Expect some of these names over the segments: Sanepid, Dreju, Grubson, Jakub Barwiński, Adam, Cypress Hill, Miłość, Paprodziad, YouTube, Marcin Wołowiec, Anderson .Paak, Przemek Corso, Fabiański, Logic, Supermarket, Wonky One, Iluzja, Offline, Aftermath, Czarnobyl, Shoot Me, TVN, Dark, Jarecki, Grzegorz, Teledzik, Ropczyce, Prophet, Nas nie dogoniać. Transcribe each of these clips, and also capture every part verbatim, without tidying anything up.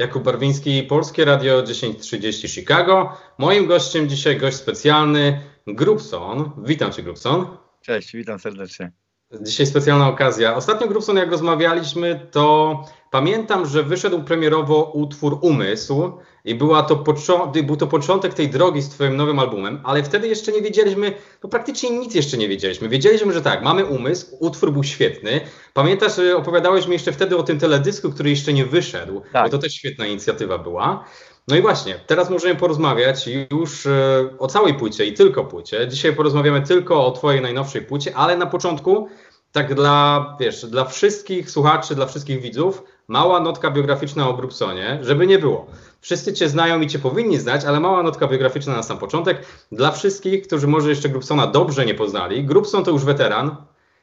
Jakub Barwiński, Polskie Radio tysiąc trzydzieści Chicago. Moim gościem dzisiaj gość specjalny Grubson. Witam Cię, Grubson. Cześć, witam serdecznie. Dzisiaj specjalna okazja. Ostatnio, Grubson, jak rozmawialiśmy, to pamiętam, że wyszedł premierowo utwór Umysł i była to poczo- był to początek tej drogi z Twoim nowym albumem, ale wtedy jeszcze nie wiedzieliśmy, no praktycznie nic jeszcze nie wiedzieliśmy. Wiedzieliśmy, że tak, mamy umysł, utwór był świetny. Pamiętasz, opowiadałeś mi jeszcze wtedy o tym teledysku, który jeszcze nie wyszedł, tak. Bo to też świetna inicjatywa była. No i właśnie, teraz możemy porozmawiać już yy, o całej płycie i tylko płycie. Dzisiaj porozmawiamy tylko o Twojej najnowszej płycie, ale na początku, tak dla, wiesz, dla wszystkich słuchaczy, dla wszystkich widzów, mała notka biograficzna o Grubsonie, żeby nie było. Wszyscy Cię znają i Cię powinni znać, ale mała notka biograficzna na sam początek. Dla wszystkich, którzy może jeszcze Grubsona dobrze nie poznali, Grubson to już weteran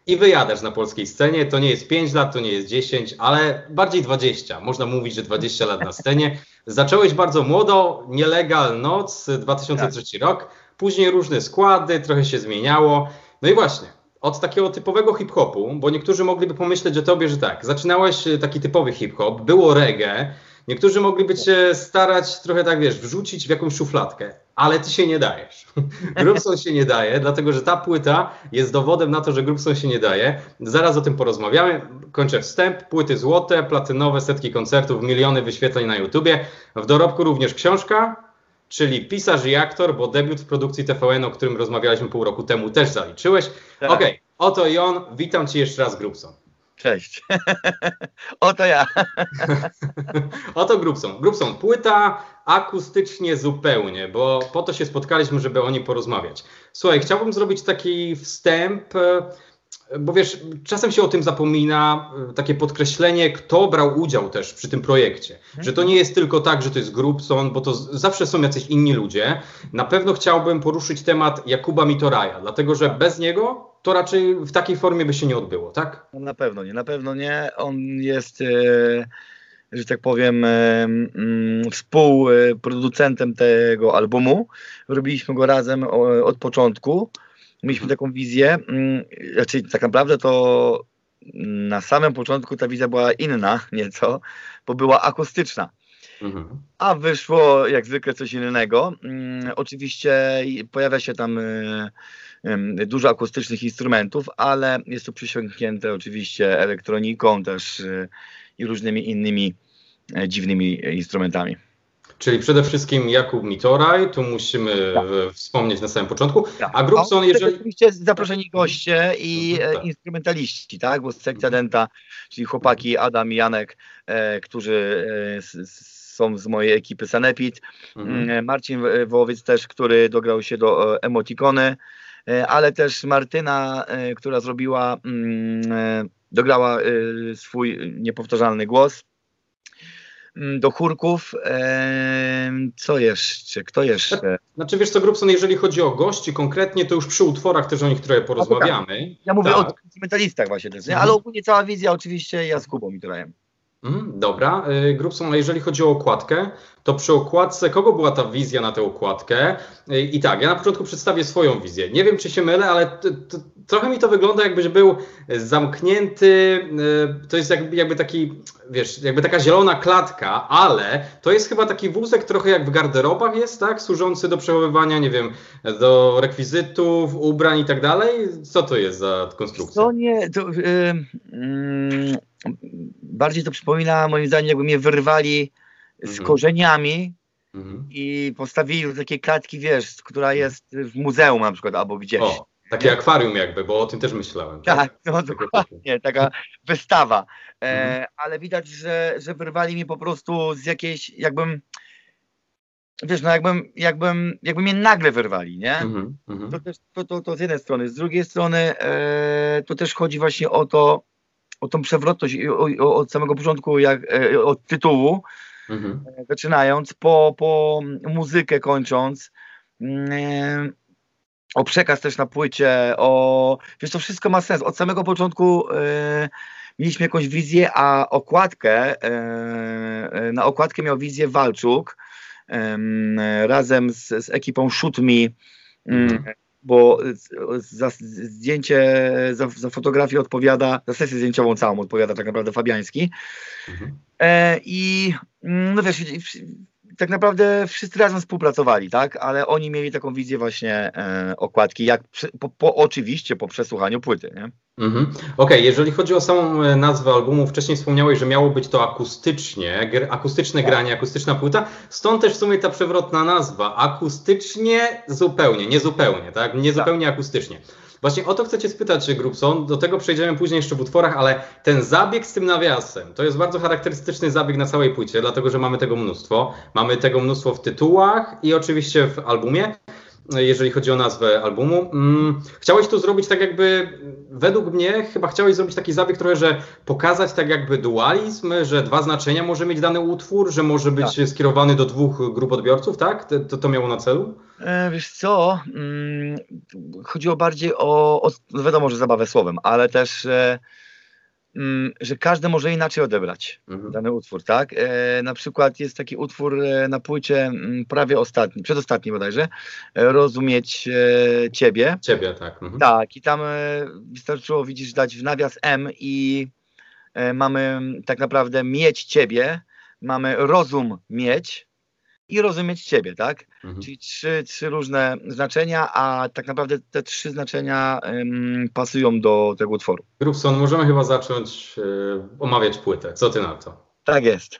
i wyjadasz na polskiej scenie. To nie jest pięć lat, to nie jest dziesięć, ale bardziej dwadzieścia. Można mówić, że dwadzieścia lat na scenie. Zacząłeś bardzo młodo, Nielegal Noc, dwa tysiące trzeci rok. Później różne składy, trochę się zmieniało. No i właśnie, od takiego typowego hip-hopu, bo niektórzy mogliby pomyśleć o tobie, że tak, zaczynałeś taki typowy hip-hop, było reggae. Niektórzy mogliby cię starać trochę tak, wiesz, wrzucić w jakąś szufladkę, ale ty się nie dajesz. Grubson się nie daje, dlatego że ta płyta jest dowodem na to, że Grubson się nie daje. Zaraz o tym porozmawiamy. Kończę wstęp. Płyty złote, platynowe, setki koncertów, miliony wyświetleń na YouTubie. W dorobku również książka, czyli pisarz i aktor, bo debiut w produkcji T V N, o którym rozmawialiśmy pół roku temu, też zaliczyłeś. Tak. Okej, okay, oto i on. Witam cię jeszcze raz, Grubson. Cześć. Oto ja. Oto Grubson. Grubson, płyta akustycznie zupełnie, bo po to się spotkaliśmy, żeby o niej porozmawiać. Słuchaj, chciałbym zrobić taki wstęp, bo wiesz, czasem się o tym zapomina, takie podkreślenie, kto brał udział też przy tym projekcie. Że to nie jest tylko tak, że to jest Grubson, bo to z- zawsze są jacyś inni ludzie. Na pewno chciałbym poruszyć temat Jakuba Mitoraja, dlatego że bez niego to raczej w takiej formie by się nie odbyło, tak? Na pewno nie, na pewno nie. On jest, że tak powiem, współproducentem tego albumu. Robiliśmy go razem od początku. Mieliśmy taką wizję, znaczy tak naprawdę to na samym początku ta wizja była inna nieco, bo była akustyczna. Mhm. A wyszło jak zwykle coś innego. Hmm, oczywiście pojawia się tam hmm, hmm, dużo akustycznych instrumentów, ale jest to przysiągnięte oczywiście elektroniką też hmm, i różnymi innymi hmm, dziwnymi instrumentami. Czyli przede wszystkim Jakub Mitoraj, tu musimy tak. w, wspomnieć na samym początku. Tak. A Grubson, jeżeli... Oczywiście zaproszeni goście i tak. instrumentaliści, tak? Bo sekcja Denta, czyli chłopaki Adam i Janek, e, którzy e, s, są z mojej ekipy Sanepid. Mhm. Marcin Wołowiec też, który dograł się do emotikony, ale też Martyna, która zrobiła, dograła swój niepowtarzalny głos do chórków. Co jeszcze? Kto jeszcze? Znaczy wiesz co, Grubson, jeżeli chodzi o gości konkretnie, to już przy utworach też o nich trochę porozmawiamy. Tak. Ja mówię tak. o instrumentalistach właśnie też, mhm. ale ogólnie cała wizja oczywiście ja z Kubą Mitorajem. Dobra, Grubson, a jeżeli chodzi o okładkę, to przy okładce, kogo była ta wizja na tę okładkę? I tak, ja na początku przedstawię swoją wizję. Nie wiem, czy się mylę, ale t- t- trochę mi to wygląda, jakbyś był zamknięty, y- to jest jakby, jakby taki, wiesz, jakby taka zielona klatka, ale to jest chyba taki wózek trochę jak w garderobach jest, tak? Służący do przechowywania, nie wiem, do rekwizytów, ubrań i tak dalej? Co to jest za konstrukcja? To nie, to... Yy, yy. Bardziej to przypomina, moim zdaniem, jakby mnie wyrwali z mhm. korzeniami mhm. i postawili takie klatki, wiesz, która jest w muzeum na przykład, albo gdzieś. O, takie akwarium jakby, bo o tym też myślałem. Tak, tak no dokładnie, taka wystawa. E, mhm. Ale widać, że, że wyrwali mnie po prostu z jakiejś, jakbym, wiesz, no jakbym, jakbym, jakby mnie nagle wyrwali, nie? Mhm. Mhm. To, też, to, to, to z jednej strony. Z drugiej strony e, to też chodzi właśnie o to, o tą przewrotność od samego początku, jak, od tytułu, mhm. zaczynając, po, po muzykę kończąc, o przekaz też na płycie, o, wiesz, to wszystko ma sens. Od samego początku e, mieliśmy jakąś wizję, a okładkę, e, na okładkę miał wizję Walczuk, e, razem z, z ekipą Shoot Me, mhm. bo za zdjęcie, za, za fotografię odpowiada, za sesję zdjęciową całą odpowiada tak naprawdę Fabiański. Mhm. E, I no wiesz, tak naprawdę wszyscy razem współpracowali, tak? Ale oni mieli taką wizję właśnie e, okładki, jak po, po, oczywiście po przesłuchaniu płyty, nie? Mhm. Okej, okay, jeżeli chodzi o samą nazwę albumu, wcześniej wspomniałeś, że miało być to akustycznie, gr, akustyczne granie, akustyczna płyta, stąd też w sumie ta przewrotna nazwa, akustycznie zupełnie, niezupełnie, tak? Niezupełnie tak. Akustycznie. Właśnie o to chcę cię spytać, Grubson, do tego przejdziemy później jeszcze w utworach, ale ten zabieg z tym nawiasem, to jest bardzo charakterystyczny zabieg na całej płycie, dlatego że mamy tego mnóstwo. Mamy tego mnóstwo w tytułach i oczywiście w albumie, jeżeli chodzi o nazwę albumu. Chciałeś tu zrobić tak jakby, według mnie chyba chciałeś zrobić taki zabieg trochę, że pokazać tak jakby dualizm, że dwa znaczenia może mieć dany utwór, że może być tak. skierowany do dwóch grup odbiorców, tak? To, to miało na celu? Wiesz co, chodziło bardziej o, o wiadomo, że zabawę słowem, ale też, że każdy może inaczej odebrać mhm. dany utwór, tak? Na przykład jest taki utwór na płycie prawie ostatni, przedostatni bodajże, Rozumieć Ciebie. Ciebie, tak. Mhm. Tak, i tam wystarczyło, widzisz, dać w nawias M i mamy tak naprawdę mieć Ciebie, mamy rozum mieć, i rozumieć Ciebie, tak? Mhm. Czyli trzy, trzy różne znaczenia, a tak naprawdę te trzy znaczenia ym, pasują do tego utworu. Grubson, możemy chyba zacząć yy, omawiać płytę. Co ty na to? Tak jest.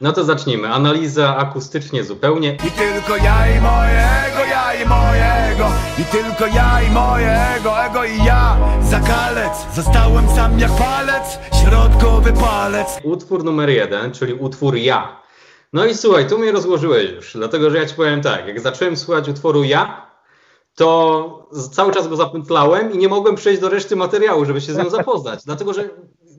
No to zacznijmy. Analiza akustycznie zupełnie. I tylko ja i mojego, ja i mojego. I tylko ja i mojego, ego i ja. Zakalec, zostałem sam jak palec, środkowy palec. Utwór numer jeden, czyli utwór Ja. No i słuchaj, tu mnie rozłożyłeś już, dlatego że ja ci powiem tak, jak zacząłem słuchać utworu Ja, to cały czas go zapętlałem i nie mogłem przejść do reszty materiału, żeby się z nią zapoznać, dlatego że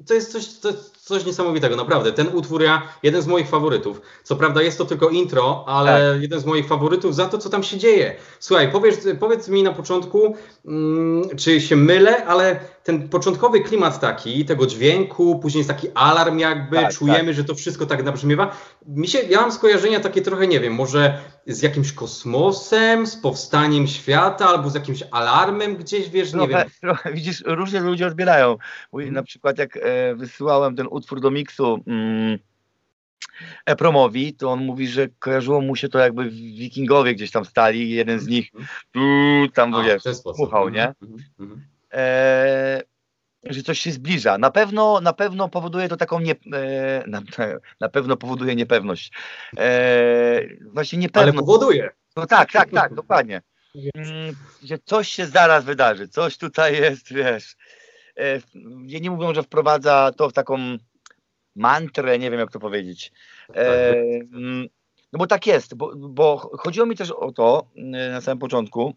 to jest coś, to, coś niesamowitego, naprawdę. Ten utwór Ja, jeden z moich faworytów. Co prawda jest to tylko intro, ale tak. jeden z moich faworytów za to, co tam się dzieje. Słuchaj, powiedz, powiedz mi na początku, mm, czy się mylę, ale ten początkowy klimat taki, tego dźwięku, później jest taki alarm jakby, tak, czujemy, tak. że to wszystko tak nabrzmiewa. Mi się, ja mam skojarzenia takie trochę, nie wiem, może z jakimś kosmosem, z powstaniem świata, albo z jakimś alarmem gdzieś, wiesz, nie trochę, wiem. Trochę, widzisz, różnie ludzie odbierają. Mój, na przykład jak e, wysyłałem ten utwór do miksu mm, Epromowi, to on mówi, że kojarzyło mu się to jakby wikingowie gdzieś tam stali, jeden z nich tu, tam, A, wiesz, słuchał, nie? Mhm. E, że coś się zbliża. Na pewno, na pewno powoduje to taką nie, e, na, na pewno powoduje niepewność. E, właśnie niepewność. Ale powoduje. No tak, tak, tak, dokładnie. Mm, że coś się zaraz wydarzy, coś tutaj jest, wiesz. E, nie mówią, że wprowadza to w taką mantrę, nie wiem jak to powiedzieć. E, no bo tak jest, bo, bo chodziło mi też o to na samym początku,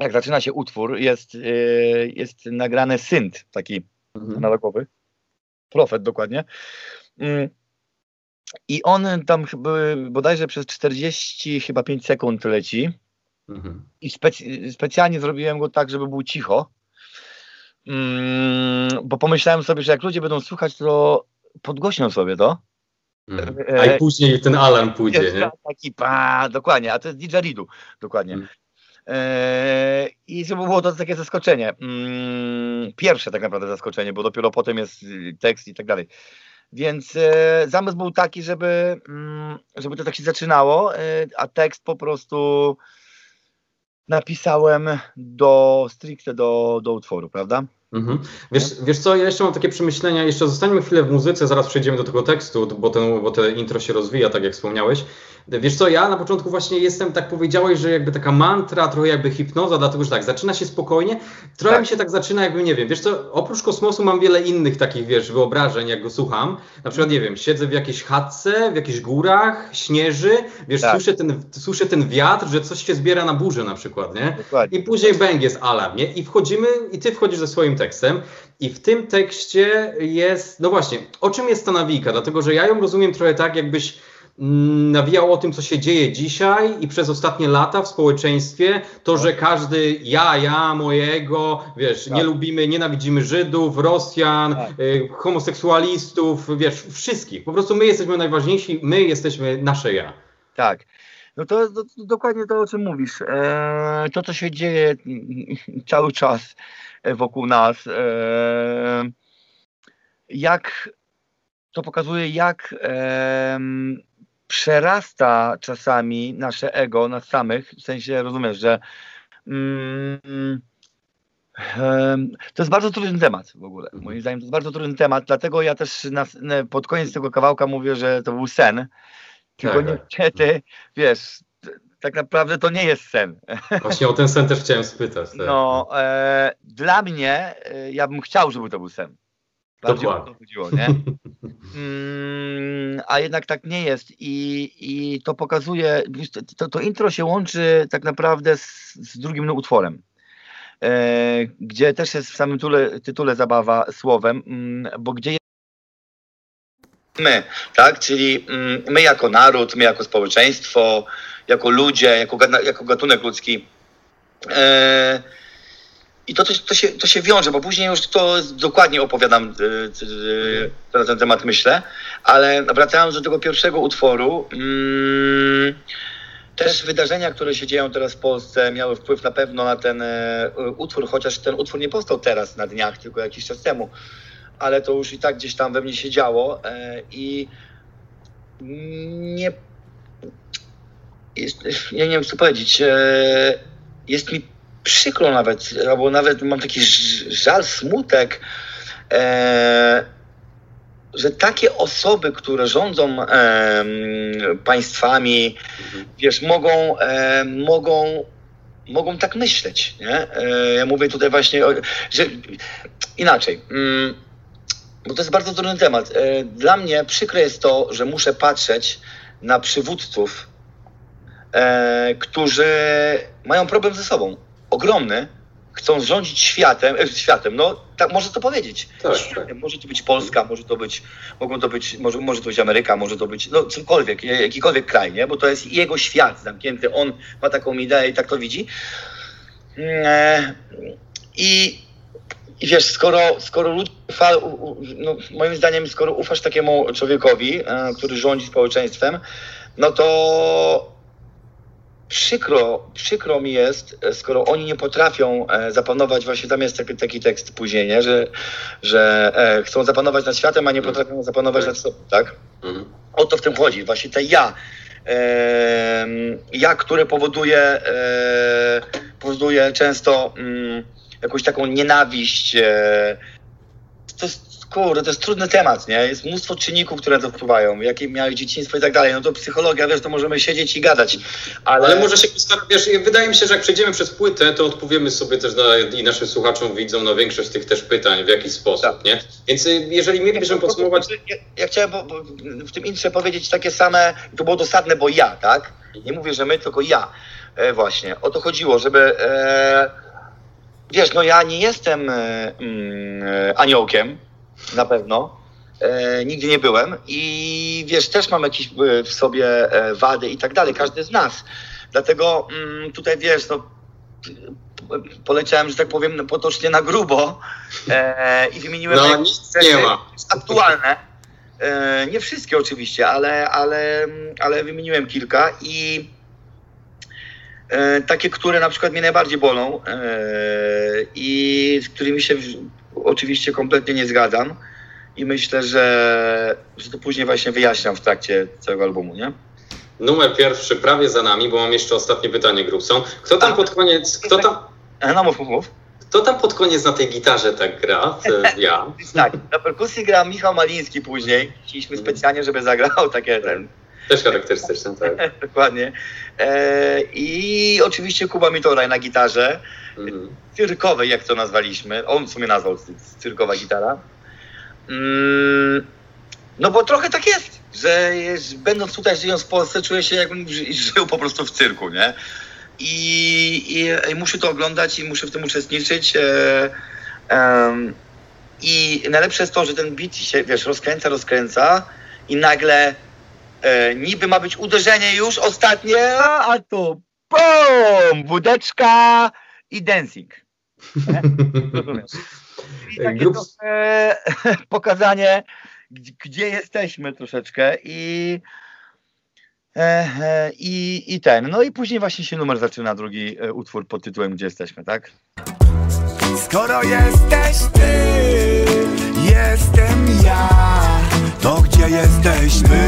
jak zaczyna się utwór, jest, yy, jest nagrany synt taki mhm. analogowy, Prophet dokładnie. Yy, I on tam by, bodajże przez czterdzieści, chyba pięć sekund leci. Mhm. I spec- specjalnie zrobiłem go tak, żeby był cicho. Yy, bo pomyślałem sobie, że jak ludzie będą słuchać, to podgłośnią sobie to. Mhm. Yy, a i później ten alarm pójdzie, jest, nie? Taki pa, dokładnie, a to jest didgeridoo, dokładnie. Mhm. I żeby było to takie zaskoczenie, pierwsze tak naprawdę zaskoczenie, bo dopiero potem jest tekst i tak dalej, więc zamysł był taki, żeby, żeby to tak się zaczynało, a tekst po prostu napisałem do stricte do, do utworu, prawda? Mhm. Wiesz, wiesz co, ja jeszcze mam takie przemyślenia, jeszcze zostańmy chwilę w muzyce, zaraz przejdziemy do tego tekstu, bo ten, bo te intro się rozwija, tak jak wspomniałeś. Wiesz co, ja na początku właśnie jestem, tak powiedziałeś, że jakby taka mantra, trochę jakby hipnoza, dlatego że tak, zaczyna się spokojnie, trochę tak. mi się tak zaczyna jakby, nie wiem, wiesz co, oprócz kosmosu mam wiele innych takich, wiesz, wyobrażeń, jak go słucham, na przykład, nie wiem, siedzę w jakiejś chatce, w jakichś górach, śnieży, wiesz, tak. słyszę, ten, słyszę ten wiatr, że coś się zbiera na burzę na przykład, nie? Dokładnie. I później bęg jest alarm, nie? I wchodzimy, i ty wchodzisz ze swoim tekstem i w tym tekście jest, no właśnie, o czym jest ta nawijka, dlatego że ja ją rozumiem trochę tak, jakbyś nawijał o tym, co się dzieje dzisiaj i przez ostatnie lata w społeczeństwie, to, że każdy ja, ja, mojego, wiesz, tak. nie lubimy, nienawidzimy Żydów, Rosjan, tak. y, homoseksualistów, wiesz, wszystkich. Po prostu my jesteśmy najważniejsi, my jesteśmy nasze ja. Tak. No to jest do, to dokładnie to, o czym mówisz. E, to, co się dzieje cały czas wokół nas, e, jak to pokazuje, jak e, przerasta czasami nasze ego, nas samych, w sensie rozumiesz, że mm, to jest bardzo trudny temat w ogóle, moim zdaniem to jest bardzo trudny temat, dlatego ja też na, pod koniec tego kawałka mówię, że to był sen, tylko tak, niestety, wiesz, tak naprawdę to nie jest sen. Właśnie o ten sen też chciałem spytać. Tak. No, e, dla mnie, e, ja bym chciał, żeby to był sen. Bardziej o to chodziło, nie? Mm, a jednak tak nie jest i, i to pokazuje, wiesz, to, to intro się łączy tak naprawdę z, z drugim utworem. E, gdzie też jest w samym tule, tytule zabawa słowem, m, bo gdzie jest my, tak? Czyli m, my jako naród, my jako społeczeństwo, jako ludzie, jako, jako gatunek ludzki. E, I to, to, to, się, to się wiąże, bo później już to dokładnie opowiadam na y, ten temat, myślę, ale wracając do tego pierwszego utworu, mm, też wydarzenia, które się dzieją teraz w Polsce, miały wpływ na pewno na ten e, utwór, chociaż ten utwór nie powstał teraz na dniach, tylko jakiś czas temu, ale to już i tak gdzieś tam we mnie się działo e, i nie, jest, ja nie wiem, co powiedzieć, e, jest mi przykro nawet, albo nawet mam taki żal, smutek, e, że takie osoby, które rządzą e, państwami, mhm. wiesz, mogą, e, mogą, mogą tak myśleć, nie? E, ja mówię tutaj właśnie, o, że inaczej, mm, bo to jest bardzo trudny temat. E, dla mnie przykre jest to, że muszę patrzeć na przywódców, e, którzy mają problem ze sobą. Ogromny, chcą rządzić światem, e, światem, no tak można to powiedzieć. Tak, tak. Może to być Polska, może to być, mogą to być, może, może to być Ameryka, może to być, no cokolwiek, jakikolwiek kraj, nie? Bo to jest jego świat zamknięty, on ma taką ideę i tak to widzi. E, i, I wiesz, skoro, skoro ludzie ufa, no, moim zdaniem, skoro ufasz takiemu człowiekowi, e, który rządzi społeczeństwem, no to Przykro, przykro mi jest, skoro oni nie potrafią e, zapanować, właśnie tam jest taki, taki tekst później, nie? że, że e, chcą zapanować nad światem, a nie potrafią zapanować nad sobą, tak? Mhm. O to w tym chodzi, właśnie te ja, e, ja, które powoduje, e, powoduje często mm, jakąś taką nienawiść. E, to jest, kurde, to jest trudny temat, nie? Jest mnóstwo czynników, które to wpływają, jakie miałeś dzieciństwo i tak dalej. No to psychologia, wiesz, to możemy siedzieć i gadać. Ale, ale może się postarać, wiesz, wydaje mi się, że jak przejdziemy przez płytę, to odpowiemy sobie też na, i naszym słuchaczom, widzom, na większość tych też pytań w jakiś sposób, tak, nie? Więc jeżeli mielibyśmy ja podsumować... Ja, ja chciałem bo, bo w tym intrze powiedzieć takie same, to było dosadne, bo ja, tak? Nie mówię, że my, tylko ja. E, właśnie, o to chodziło, żeby... E, Wiesz, no ja nie jestem mm, aniołkiem, na pewno, e, nigdy nie byłem i wiesz, też mam jakieś w sobie wady i tak dalej, każdy z nas, dlatego mm, tutaj wiesz, no poleciałem, że tak powiem, potocznie na grubo e, i wymieniłem no, nie ma. aktualne, e, nie wszystkie oczywiście, ale, ale, ale wymieniłem kilka i E, takie, które na przykład mnie najbardziej bolą e, i z którymi się w, oczywiście kompletnie nie zgadzam i myślę, że, że to później właśnie wyjaśniam w trakcie całego albumu, nie? Numer pierwszy prawie za nami, bo mam jeszcze ostatnie pytanie, Grubson. Kto tam pod koniec... Kto tam... No mów, mów. Kto tam pod koniec na tej gitarze tak gra? Ja. Tak, na perkusji gra Michał Maliński później. Chcieliśmy specjalnie, żeby zagrał takie ten... Też charakterystyczne, tak. Dokładnie. E, I oczywiście Jakub Mitoraj na gitarze, mm. cyrkowej, jak to nazwaliśmy. On w sumie nazwał cyrkowa gitara. Mm, no bo trochę tak jest, że jest, będąc tutaj, żyjąc w Polsce, czuję się, jakbym żył po prostu w cyrku, nie? I, i, i muszę to oglądać i muszę w tym uczestniczyć. E, e, I najlepsze jest to, że ten beat się, wiesz, rozkręca, rozkręca i nagle... E, niby ma być uderzenie już ostatnie, a to bum, wódeczka i dancing. E? Rozumiesz? I takie trochę pokazanie, gdzie jesteśmy troszeczkę i I, i ten, no i później właśnie się numer zaczyna, drugi utwór pod tytułem Gdzie jesteśmy, tak? Skoro jesteś ty, jestem ja, to gdzie jesteśmy?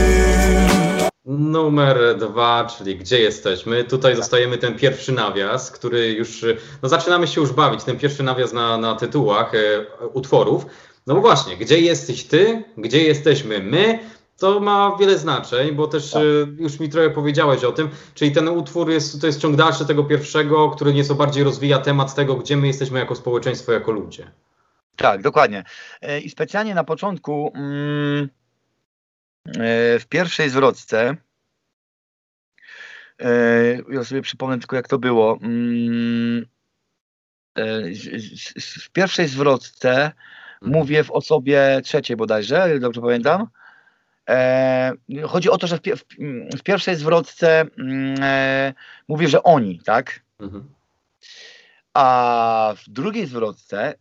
Numer dwa, czyli Gdzie jesteśmy. Tutaj tak. Dostajemy ten pierwszy nawias, który już, no zaczynamy się już bawić, ten pierwszy nawias na, na tytułach e, utworów. No bo właśnie, gdzie jesteś ty, gdzie jesteśmy my, to ma wiele znaczeń, bo też tak. y, już mi trochę powiedziałeś o tym, czyli ten utwór jest, to jest ciąg dalszy tego pierwszego, który nieco bardziej rozwija temat tego, gdzie my jesteśmy jako społeczeństwo, jako ludzie. Tak, dokładnie. Yy, I specjalnie na początku, yy, yy, w pierwszej zwrotce, yy, ja sobie przypomnę tylko jak to było, yy, yy, w pierwszej zwrotce hmm. mówię w osobie trzeciej bodajże, dobrze pamiętam. E, chodzi o to, że w, w, w pierwszej zwrotce e, mówię, że oni, tak? Mhm. A w drugiej zwrotce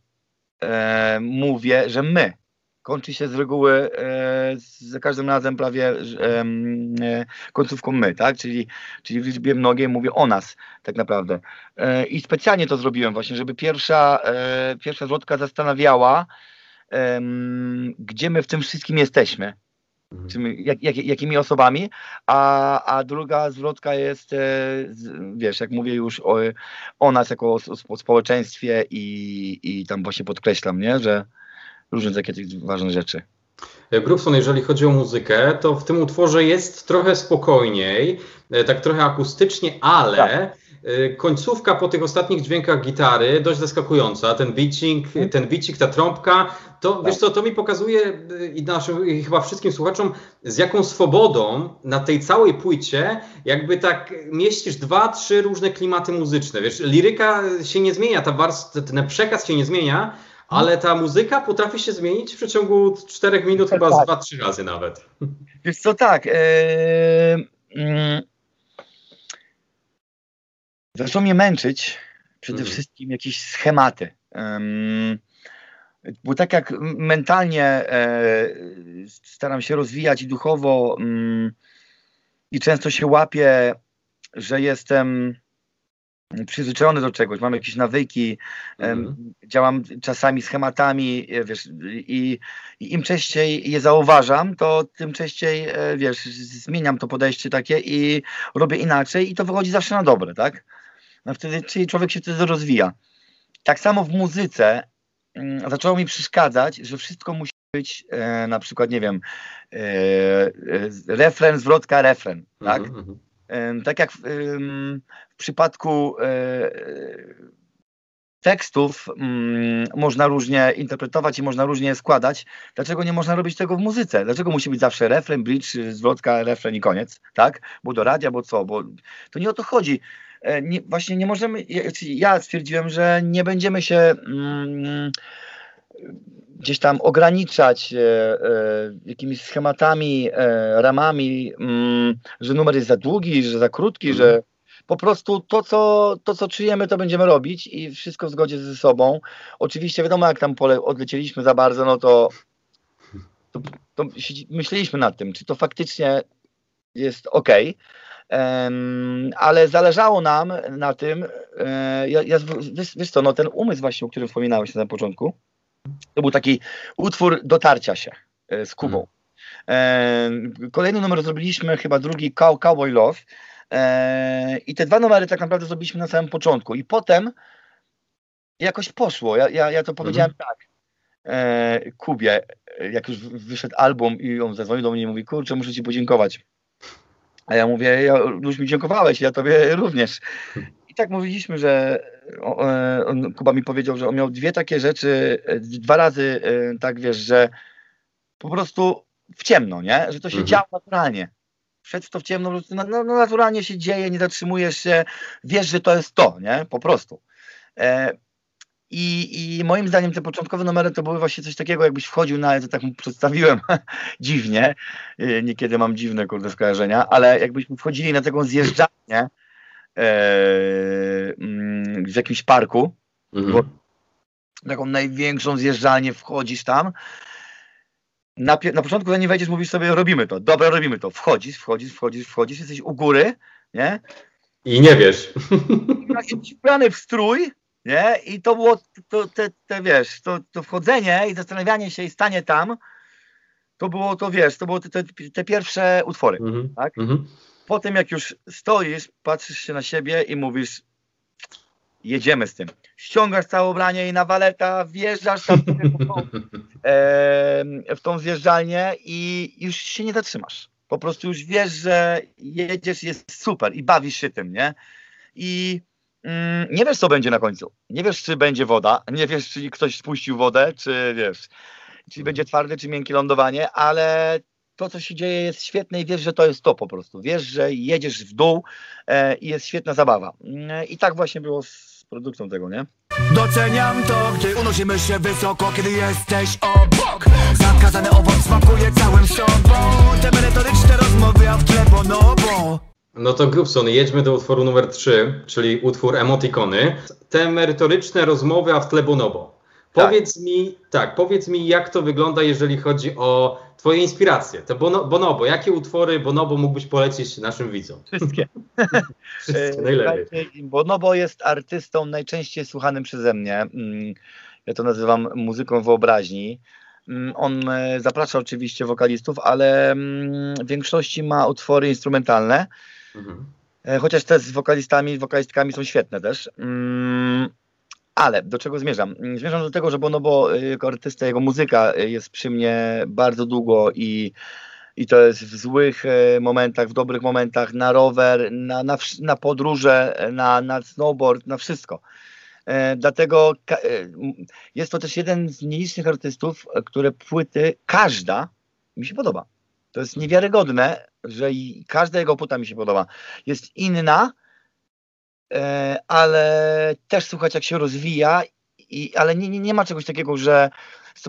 e, mówię, że my. Kończy się z reguły e, za każdym razem prawie e, końcówką my, tak? Czyli, czyli w liczbie mnogiej mówię o nas, tak naprawdę. E, I specjalnie to zrobiłem właśnie, żeby pierwsza, e, pierwsza zwrotka zastanawiała, e, gdzie my w tym wszystkim jesteśmy. Jak, jak, jakimi osobami, a, a druga zwrotka jest, e, z, wiesz, jak mówię już o, o nas jako o, o społeczeństwie i, i tam właśnie podkreślam, nie, że różne takie ważne rzeczy. Grubson, jeżeli chodzi o muzykę, to w tym utworze jest trochę spokojniej, tak trochę akustycznie, ale... Tak. Końcówka po tych ostatnich dźwiękach gitary dość zaskakująca. Ten bicik, hmm. ten bicik, ta trąbka, to tak. wiesz co, to mi pokazuje i naszym, i chyba wszystkim słuchaczom, z jaką swobodą na tej całej płycie jakby tak mieścisz dwa, trzy różne klimaty muzyczne. Wiesz, liryka się nie zmienia, ta warstwa, ten przekaz się nie zmienia, ale ta muzyka potrafi się zmienić w przeciągu czterech minut tak, chyba tak. z dwa, trzy razy nawet. Wiesz co, tak. Yy... Mm. Zaczną mnie męczyć przede hmm. wszystkim jakieś schematy, um, bo tak jak mentalnie e, staram się rozwijać i duchowo um, i często się łapię, że jestem przyzwyczajony do czegoś, mam jakieś nawyki, hmm. um, działam czasami schematami, wiesz, i, i im częściej je zauważam, to tym częściej, wiesz, zmieniam to podejście takie i robię inaczej i to wychodzi zawsze na dobre, tak? No wtedy, czyli człowiek się wtedy rozwija. Tak samo w muzyce um, zaczęło mi przeszkadzać, że wszystko musi być e, na przykład, nie wiem, e, e, refren, zwrotka, refren, tak? Mm-hmm. E, tak jak w, e, w przypadku e, tekstów mm, można różnie interpretować i można różnie je składać. Dlaczego nie można robić tego w muzyce? Dlaczego musi być zawsze refren, bridge, zwrotka, refren i koniec, tak? Bo do radia, bo co? Bo to nie o to chodzi. Nie, właśnie nie możemy, ja, ja stwierdziłem, że nie będziemy się mm, gdzieś tam ograniczać e, e, jakimiś schematami, e, ramami, mm, że numer jest za długi, że za krótki, mm. że po prostu to co, to, co czujemy, to będziemy robić i wszystko w zgodzie ze sobą. Oczywiście wiadomo, jak tam pole odlecieliśmy za bardzo, no to, to, to myśleliśmy nad tym, czy to faktycznie jest okej. Okay. Um, ale zależało nam na tym, e, ja, ja, wiesz, wiesz co, no ten umysł właśnie, o którym wspominałeś na początku, to był taki utwór dotarcia się e, z Kubą. E, kolejny numer zrobiliśmy, chyba drugi, Cow, Cowboy Love e, i te dwa numery tak naprawdę zrobiliśmy na samym początku i potem jakoś poszło, ja, ja, ja to powiedziałem mhm. tak. E, Kubie, jak już wyszedł album i on zadzwonił do mnie i mówi, kurczę, muszę ci podziękować. A ja mówię, ja, już mi dziękowałeś, ja tobie również. I tak mówiliśmy, że on, Kuba mi powiedział, że on miał dwie takie rzeczy, dwa razy tak, wiesz, że po prostu w ciemno, nie? Że to się mhm. działo naturalnie. Wszedł to w ciemno, no, no, naturalnie się dzieje, nie zatrzymujesz się, wiesz, że to jest to, nie? Po prostu. E, i, I moim zdaniem te początkowe numery to były właśnie coś takiego, jakbyś wchodził na, ja to tak mu przedstawiłem dziwnie, niekiedy mam dziwne kurde skojarzenia, ale jakbyśmy wchodzili na taką zjeżdżalnię e, mm, w jakimś parku, mhm. bo taką największą zjeżdżalnię wchodzisz tam Na, na początku, zanim wejdziesz, mówisz sobie, robimy to, dobra, robimy to. Wchodzisz, wchodzisz, wchodzisz, wchodzisz, jesteś u góry, nie? I nie wiesz. I brany w strój, nie? I to było, to, te, te, wiesz, to, to wchodzenie i zastanawianie się i stanie tam, to było, to wiesz, to były te, te, te pierwsze utwory, mm-hmm. tak? Mm-hmm. Potem jak już stoisz, patrzysz się na siebie i mówisz, jedziemy z tym. Ściągasz całe ubranie i na waleta, wjeżdżasz tam w tą, e, w tą zjeżdżalnię i już się nie zatrzymasz. Po prostu już wiesz, że jedziesz, jest super i bawisz się tym, nie? I mm, nie wiesz, co będzie na końcu. Nie wiesz, czy będzie woda, nie wiesz, czy ktoś spuścił wodę, czy wiesz, czy będzie twarde, czy miękkie lądowanie, ale to, co się dzieje, jest świetne i wiesz, że to jest to po prostu. Wiesz, że jedziesz w dół e, i jest świetna zabawa. E, I tak właśnie było z produkcją tego, nie? Doceniam to, gdy unosimy się wysoko, kiedy jesteś obok. Zakazany owoc smakuje całym sobą. Te merytoryczne rozmowy, a w tle Bonobo. No to Grubson, jedźmy do utworu numer trzy, czyli utwór Emotikony. Te merytoryczne rozmowy, a w tle Bonobo. Powiedz tak. mi, tak, powiedz mi, jak to wygląda, jeżeli chodzi o twoje inspiracje. To Bono, Bonobo, jakie utwory Bonobo mógłbyś polecić naszym widzom? Wszystkie. Wszystkie, najlepiej. Bonobo jest artystą najczęściej słuchanym przeze mnie. Ja to nazywam muzyką wyobraźni. On zaprasza oczywiście wokalistów, ale w większości ma utwory instrumentalne. Mhm. Chociaż te z wokalistami, wokalistkami są świetne też. Ale do czego zmierzam? Zmierzam do tego, że Bonobo jako artysta, jego muzyka jest przy mnie bardzo długo i, i to jest w złych momentach, w dobrych momentach, na rower, na, na, na podróże, na, na snowboard, na wszystko. E, dlatego ka- jest to też jeden z nielicznych artystów, które płyty, każda mi się podoba. To jest niewiarygodne, że i każda jego płyta mi się podoba. Jest inna, ale też słuchać, jak się rozwija, i, ale nie, nie, nie ma czegoś takiego, że z,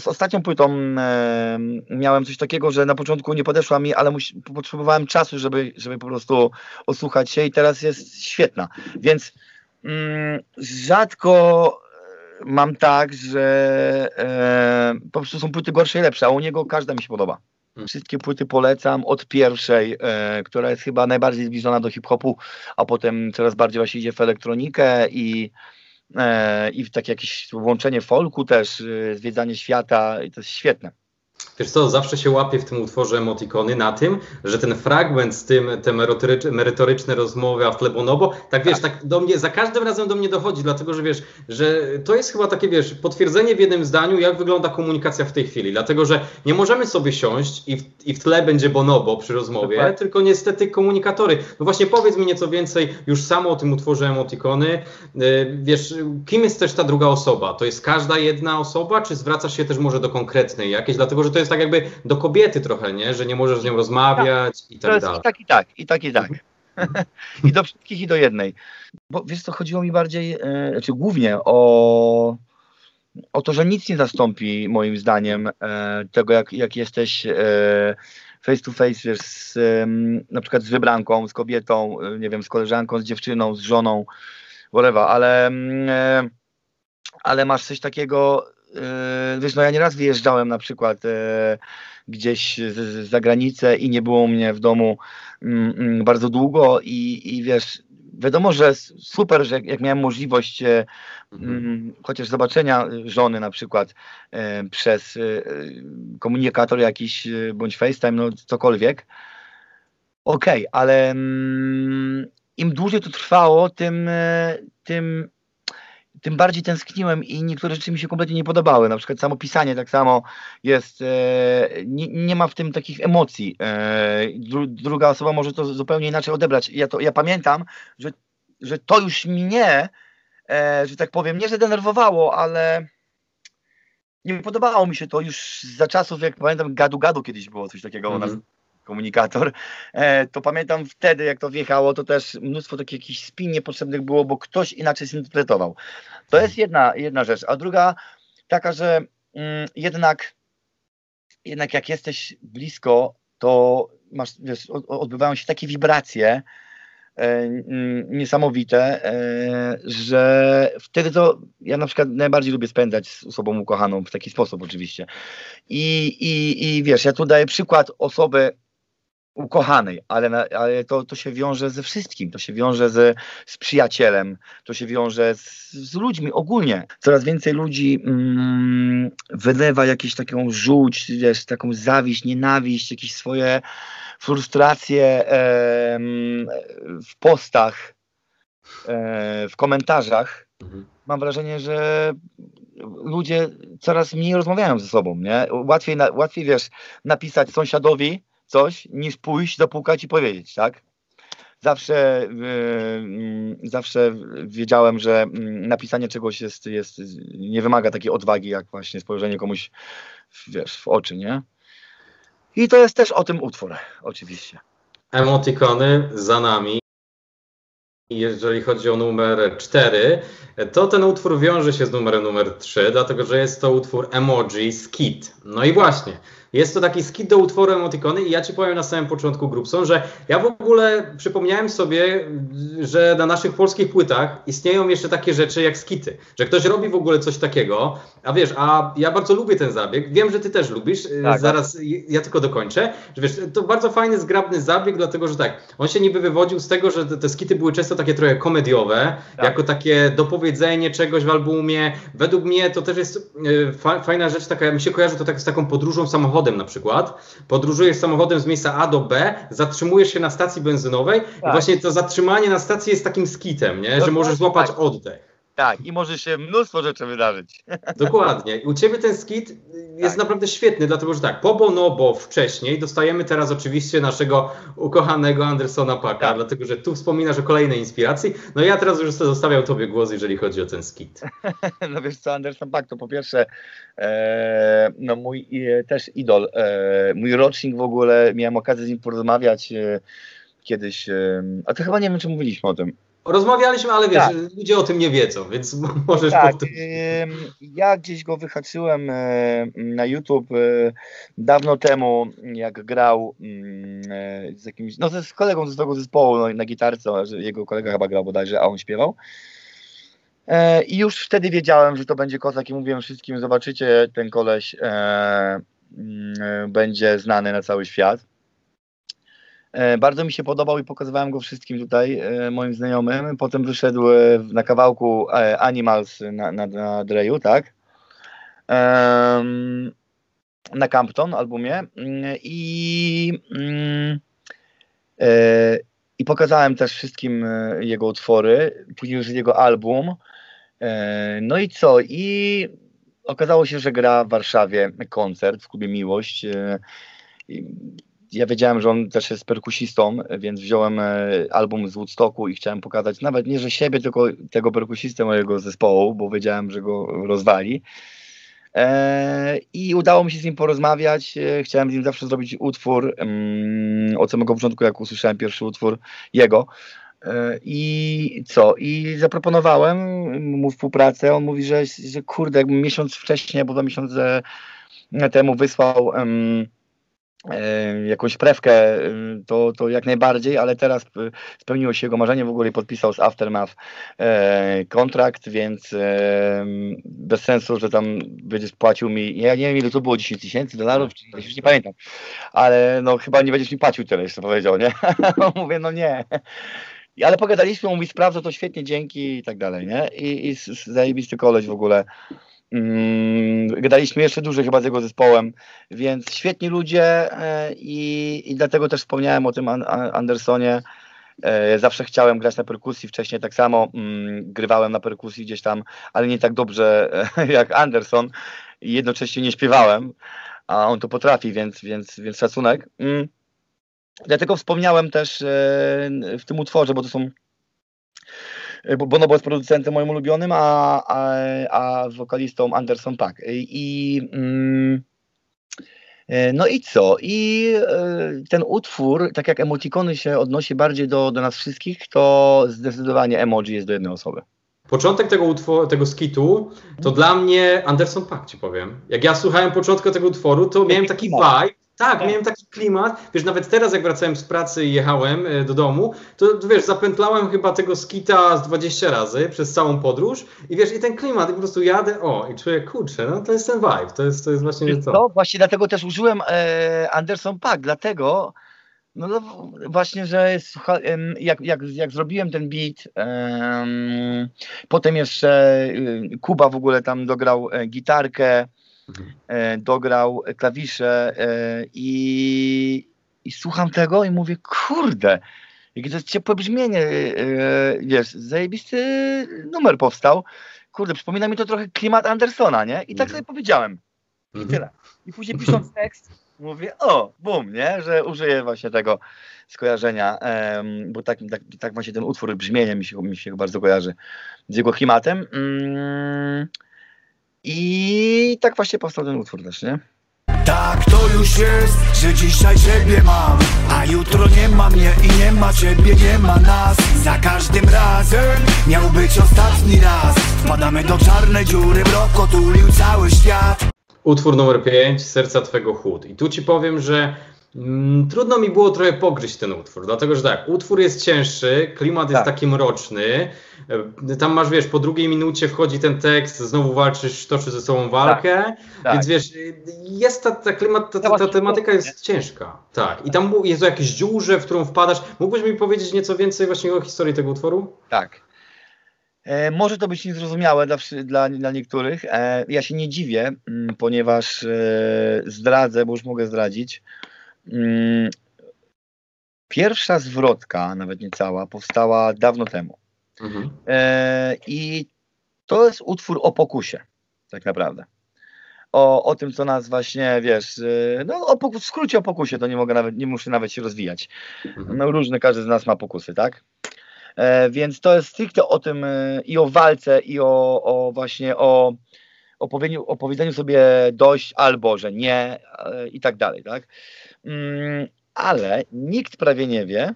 z ostatnią płytą e, miałem coś takiego, że na początku nie podeszła mi, ale muś, potrzebowałem czasu, żeby, żeby po prostu osłuchać się i teraz jest świetna, więc mm, rzadko mam tak, że e, po prostu są płyty gorsze i lepsze, a u niego każda mi się podoba. Wszystkie płyty polecam, od pierwszej, e, która jest chyba najbardziej zbliżona do hip-hopu, a potem coraz bardziej właśnie idzie w elektronikę i, e, i w takie jakieś włączenie folku też, e, zwiedzanie świata i to jest świetne. Wiesz co, zawsze się łapię w tym utworze Emotikony na tym, że ten fragment z tym, te merytoryczne rozmowy, a w tle Bonobo, tak wiesz, tak do mnie, za każdym razem do mnie dochodzi, dlatego, że wiesz, że to jest chyba takie, wiesz, potwierdzenie w jednym zdaniu, jak wygląda komunikacja w tej chwili, dlatego, że nie możemy sobie siąść i w, i w tle będzie Bonobo przy rozmowie, Dokładnie. tylko niestety komunikatory. No właśnie powiedz mi nieco więcej już samo o tym utworze Emotikony, yy, wiesz, kim jest też ta druga osoba? To jest każda jedna osoba, czy zwracasz się też może do konkretnej jakiejś, dlatego, że to jest tak jakby do kobiety trochę, nie? Że nie możesz z nią rozmawiać i tak dalej. I tak, i tak, i tak, i tak. I do wszystkich, i do jednej. Bo wiesz co, chodziło mi bardziej, e, znaczy głównie o, o to, że nic nie zastąpi moim zdaniem e, tego, jak, jak jesteś e, face to face, wiesz, z, e, na przykład z wybranką, z kobietą, e, nie wiem, z koleżanką, z dziewczyną, z żoną, whatever, ale, e, ale masz coś takiego. Wiesz, no ja nieraz wyjeżdżałem na przykład e, gdzieś z, z zagranicy i nie było mnie w domu m, m, bardzo długo i, i wiesz, wiadomo, że super, że jak, jak miałem możliwość e, m, chociaż zobaczenia żony na przykład e, przez e, komunikator jakiś bądź FaceTime, no cokolwiek, okej, okay, ale m, im dłużej to trwało, tym tym tym bardziej tęskniłem i niektóre rzeczy mi się kompletnie nie podobały. Na przykład samo pisanie tak samo jest, e, nie, nie ma w tym takich emocji. E, dru, druga osoba może to zupełnie inaczej odebrać. Ja, to, ja pamiętam, że, że to już mnie, e, że tak powiem, nie że denerwowało, ale nie podobało mi się to już za czasów, jak pamiętam, gadu gadu kiedyś było coś takiego mm-hmm. u nas. Komunikator, e, to pamiętam wtedy, jak to wjechało, to też mnóstwo takich jakichś spin niepotrzebnych było, bo ktoś inaczej się interpretował. To jest jedna, jedna rzecz. A druga taka, że mm, jednak, jednak jak jesteś blisko, to masz, wiesz, odbywają się takie wibracje, e, niesamowite, e, że wtedy to ja na przykład najbardziej lubię spędzać z osobą ukochaną w taki sposób oczywiście. I, i, i wiesz, ja tu daję przykład osoby ukochanej, ale, na, ale to, to się wiąże ze wszystkim, to się wiąże z, z przyjacielem, to się wiąże z, z ludźmi ogólnie. Coraz więcej ludzi mm, wylewa jakąś taką żółć, wiesz, taką zawiść, nienawiść, jakieś swoje frustracje e, w postach, e, w komentarzach. Mhm. Mam wrażenie, że ludzie coraz mniej rozmawiają ze sobą, nie? Łatwiej, na, łatwiej wiesz, napisać sąsiadowi coś, niż pójść, zapukać i powiedzieć, tak? Zawsze, yy, zawsze wiedziałem, że napisanie czegoś jest, jest, nie wymaga takiej odwagi, jak właśnie spojrzenie komuś, wiesz, w oczy, nie? I to jest też o tym utwór, oczywiście. Emotikony za nami. Jeżeli chodzi o numer cztery, to ten utwór wiąże się z numerem numer trzy, dlatego że jest to utwór emoji skit. No i właśnie, jest to taki skit do utworu emotikony i ja ci powiem na samym początku, Grubson, że ja w ogóle przypomniałem sobie, że na naszych polskich płytach istnieją jeszcze takie rzeczy jak skity, że ktoś robi w ogóle coś takiego, a wiesz, a ja bardzo lubię ten zabieg, wiem, że ty też lubisz, tak. Zaraz ja tylko dokończę, że wiesz, to bardzo fajny, zgrabny zabieg, dlatego że tak, on się niby wywodził z tego, że te, te skity były często takie trochę komediowe, tak. Jako takie dopowiedzenie czegoś w albumie. Według mnie to też jest fa- fajna rzecz, taka mi się kojarzy to tak z taką podróżą samochodem na przykład. Podróżujesz samochodem z miejsca A do B, zatrzymujesz się na stacji benzynowej, tak. I właśnie to zatrzymanie na stacji jest takim skitem, nie? Że możesz złapać oddech. Tak, i może się mnóstwo rzeczy wydarzyć. Dokładnie. U ciebie ten skit jest tak. Naprawdę świetny, dlatego że tak, po Bonobo wcześniej dostajemy teraz oczywiście naszego ukochanego Andersona .Paaka, tak. Dlatego że tu wspominasz o kolejnej inspiracji. No ja teraz już zostawiam tobie głos, jeżeli chodzi o ten skit. No wiesz co, Anderson .Paak to po pierwsze e, no mój e, też idol, e, mój rocznik w ogóle, miałem okazję z nim porozmawiać e, kiedyś, e, a to chyba nie wiem, czy mówiliśmy o tym. Rozmawialiśmy, ale wiesz, tak. Ludzie o tym nie wiedzą, więc możesz tak, powtórzyć. Ja gdzieś go wyhaczyłem na YouTube dawno temu, jak grał z jakimś, no z kolegą z tego zespołu, no, na gitarce, jego kolega chyba grał bodajże, a on śpiewał. I już wtedy wiedziałem, że to będzie kozak i mówiłem wszystkim, zobaczycie, ten koleś będzie znany na cały świat. Bardzo mi się podobał i pokazywałem go wszystkim tutaj, moim znajomym. Potem wyszedł na kawałku Animals na, na, na Dreju, tak? Na Campton albumie. I, i pokazałem też wszystkim jego utwory, później już jego album. No i co? I okazało się, że gra w Warszawie koncert w klubie Miłość. Ja wiedziałem, że on też jest perkusistą, więc wziąłem album z Woodstocku i chciałem pokazać nawet nie, że siebie, tylko tego perkusistę mojego zespołu, bo wiedziałem, że go rozwali. Eee, I udało mi się z nim porozmawiać. Chciałem z nim zawsze zrobić utwór. Um, od samego początku, jak usłyszałem pierwszy utwór jego. Eee, I co? I zaproponowałem mu współpracę. On mówi, że, że kurde, jakby miesiąc wcześniej, bo dwa miesiące temu wysłał... Um, jakąś prewkę, to, to jak najbardziej, ale teraz spełniło się jego marzenie, w ogóle podpisał z Aftermath e, kontrakt, więc e, bez sensu, że tam będziesz płacił mi, ja nie wiem ile to było, dziesięć tysięcy dolarów, czy już nie pamiętam, ale no chyba nie będziesz mi płacił tyle, jeszcze powiedział, nie? Mówię, no nie. Ale pogadaliśmy, mówi, sprawdza to świetnie, dzięki i tak dalej, nie? I, i zajebisty koleś w ogóle. Gadaliśmy jeszcze dłużej chyba z jego zespołem, więc świetni ludzie i, i dlatego też wspomniałem o tym Andersonie. Zawsze chciałem grać na perkusji, wcześniej tak samo grywałem na perkusji gdzieś tam, ale nie tak dobrze jak Anderson i jednocześnie nie śpiewałem, a on to potrafi, więc, więc, więc szacunek. Dlatego wspomniałem też w tym utworze, bo to są... Bonobo jest producentem moim ulubionym, a, a, a wokalistą Anderson .Paak. I, mm, no i co? I ten utwór, tak jak emotikony się odnosi bardziej do, do nas wszystkich, to zdecydowanie emoji jest do jednej osoby. Początek tego utworu, tego skitu, to dla mnie Anderson .Paak, ci powiem. Jak ja słuchałem początku tego utworu, to miałem taki vibe, Tak, tak, miałem taki klimat, wiesz, nawet teraz jak wracałem z pracy i jechałem do domu, to wiesz, zapętlałem chyba tego skita z dwadzieścia razy przez całą podróż i wiesz, i ten klimat, i po prostu jadę, o, i czuję, kurczę, no to jest ten vibe, to jest, to jest właśnie to. No właśnie dlatego też użyłem e, Anderson .Paak, dlatego, no to właśnie, że słucha, jak, jak, jak zrobiłem ten beat, e, potem jeszcze Kuba w ogóle tam dograł gitarkę, dograł klawisze i, i słucham tego i mówię, kurde, jakie to jest ciepłe brzmienie, wiesz, zajebisty numer powstał, kurde, przypomina mi to trochę klimat Andersona, nie? I tak sobie powiedziałem i tyle. I później pisząc tekst mówię, o, bum, nie? Że użyję właśnie tego skojarzenia, bo tak, tak, tak właśnie ten utwór brzmienia mi się, mi się bardzo kojarzy z jego klimatem. Mm. I tak właśnie powstał ten utwór też, nie? Tak to już jest, że dzisiaj ciebie mam, a jutro nie ma mnie i nie ma ciebie, nie ma nas. Za każdym razem miał być ostatni raz. Wpadamy do czarnej dziury, mrok otulił cały świat. Utwór numer pięć, Serca twego chłód. I tu ci powiem, że mm, trudno mi było trochę pogryźć ten utwór, dlatego że tak, utwór jest cięższy, klimat tak. jest taki mroczny. Tam masz, wiesz, po drugiej minucie wchodzi ten tekst, znowu walczysz, toczysz ze sobą walkę, tak, tak. więc wiesz, jest ta, ta, klimat, ta, ta, ta tematyka jest ciężka, tak, i tam jest o jakiejś dziurze, w którą wpadasz. Mógłbyś mi powiedzieć nieco więcej właśnie o historii tego utworu? Tak, e, może to być niezrozumiałe dla, dla, dla niektórych, e, ja się nie dziwię, m, ponieważ e, zdradzę, bo już mogę zdradzić, m, pierwsza zwrotka, nawet nie cała, powstała dawno temu. Mhm. E, I to jest utwór o pokusie, tak naprawdę. O, o tym, co nas właśnie, wiesz, no o poku- w skrócie o pokusie, to nie mogę nawet, nie muszę nawet się rozwijać. Mhm. No, różny, każdy z nas ma pokusy, tak? E, więc to jest stricte o tym e, i o walce, i o, o właśnie o, o, powiedzeniu, o powiedzeniu sobie dość albo, że nie e, i tak dalej, tak? Mm, ale nikt prawie nie wie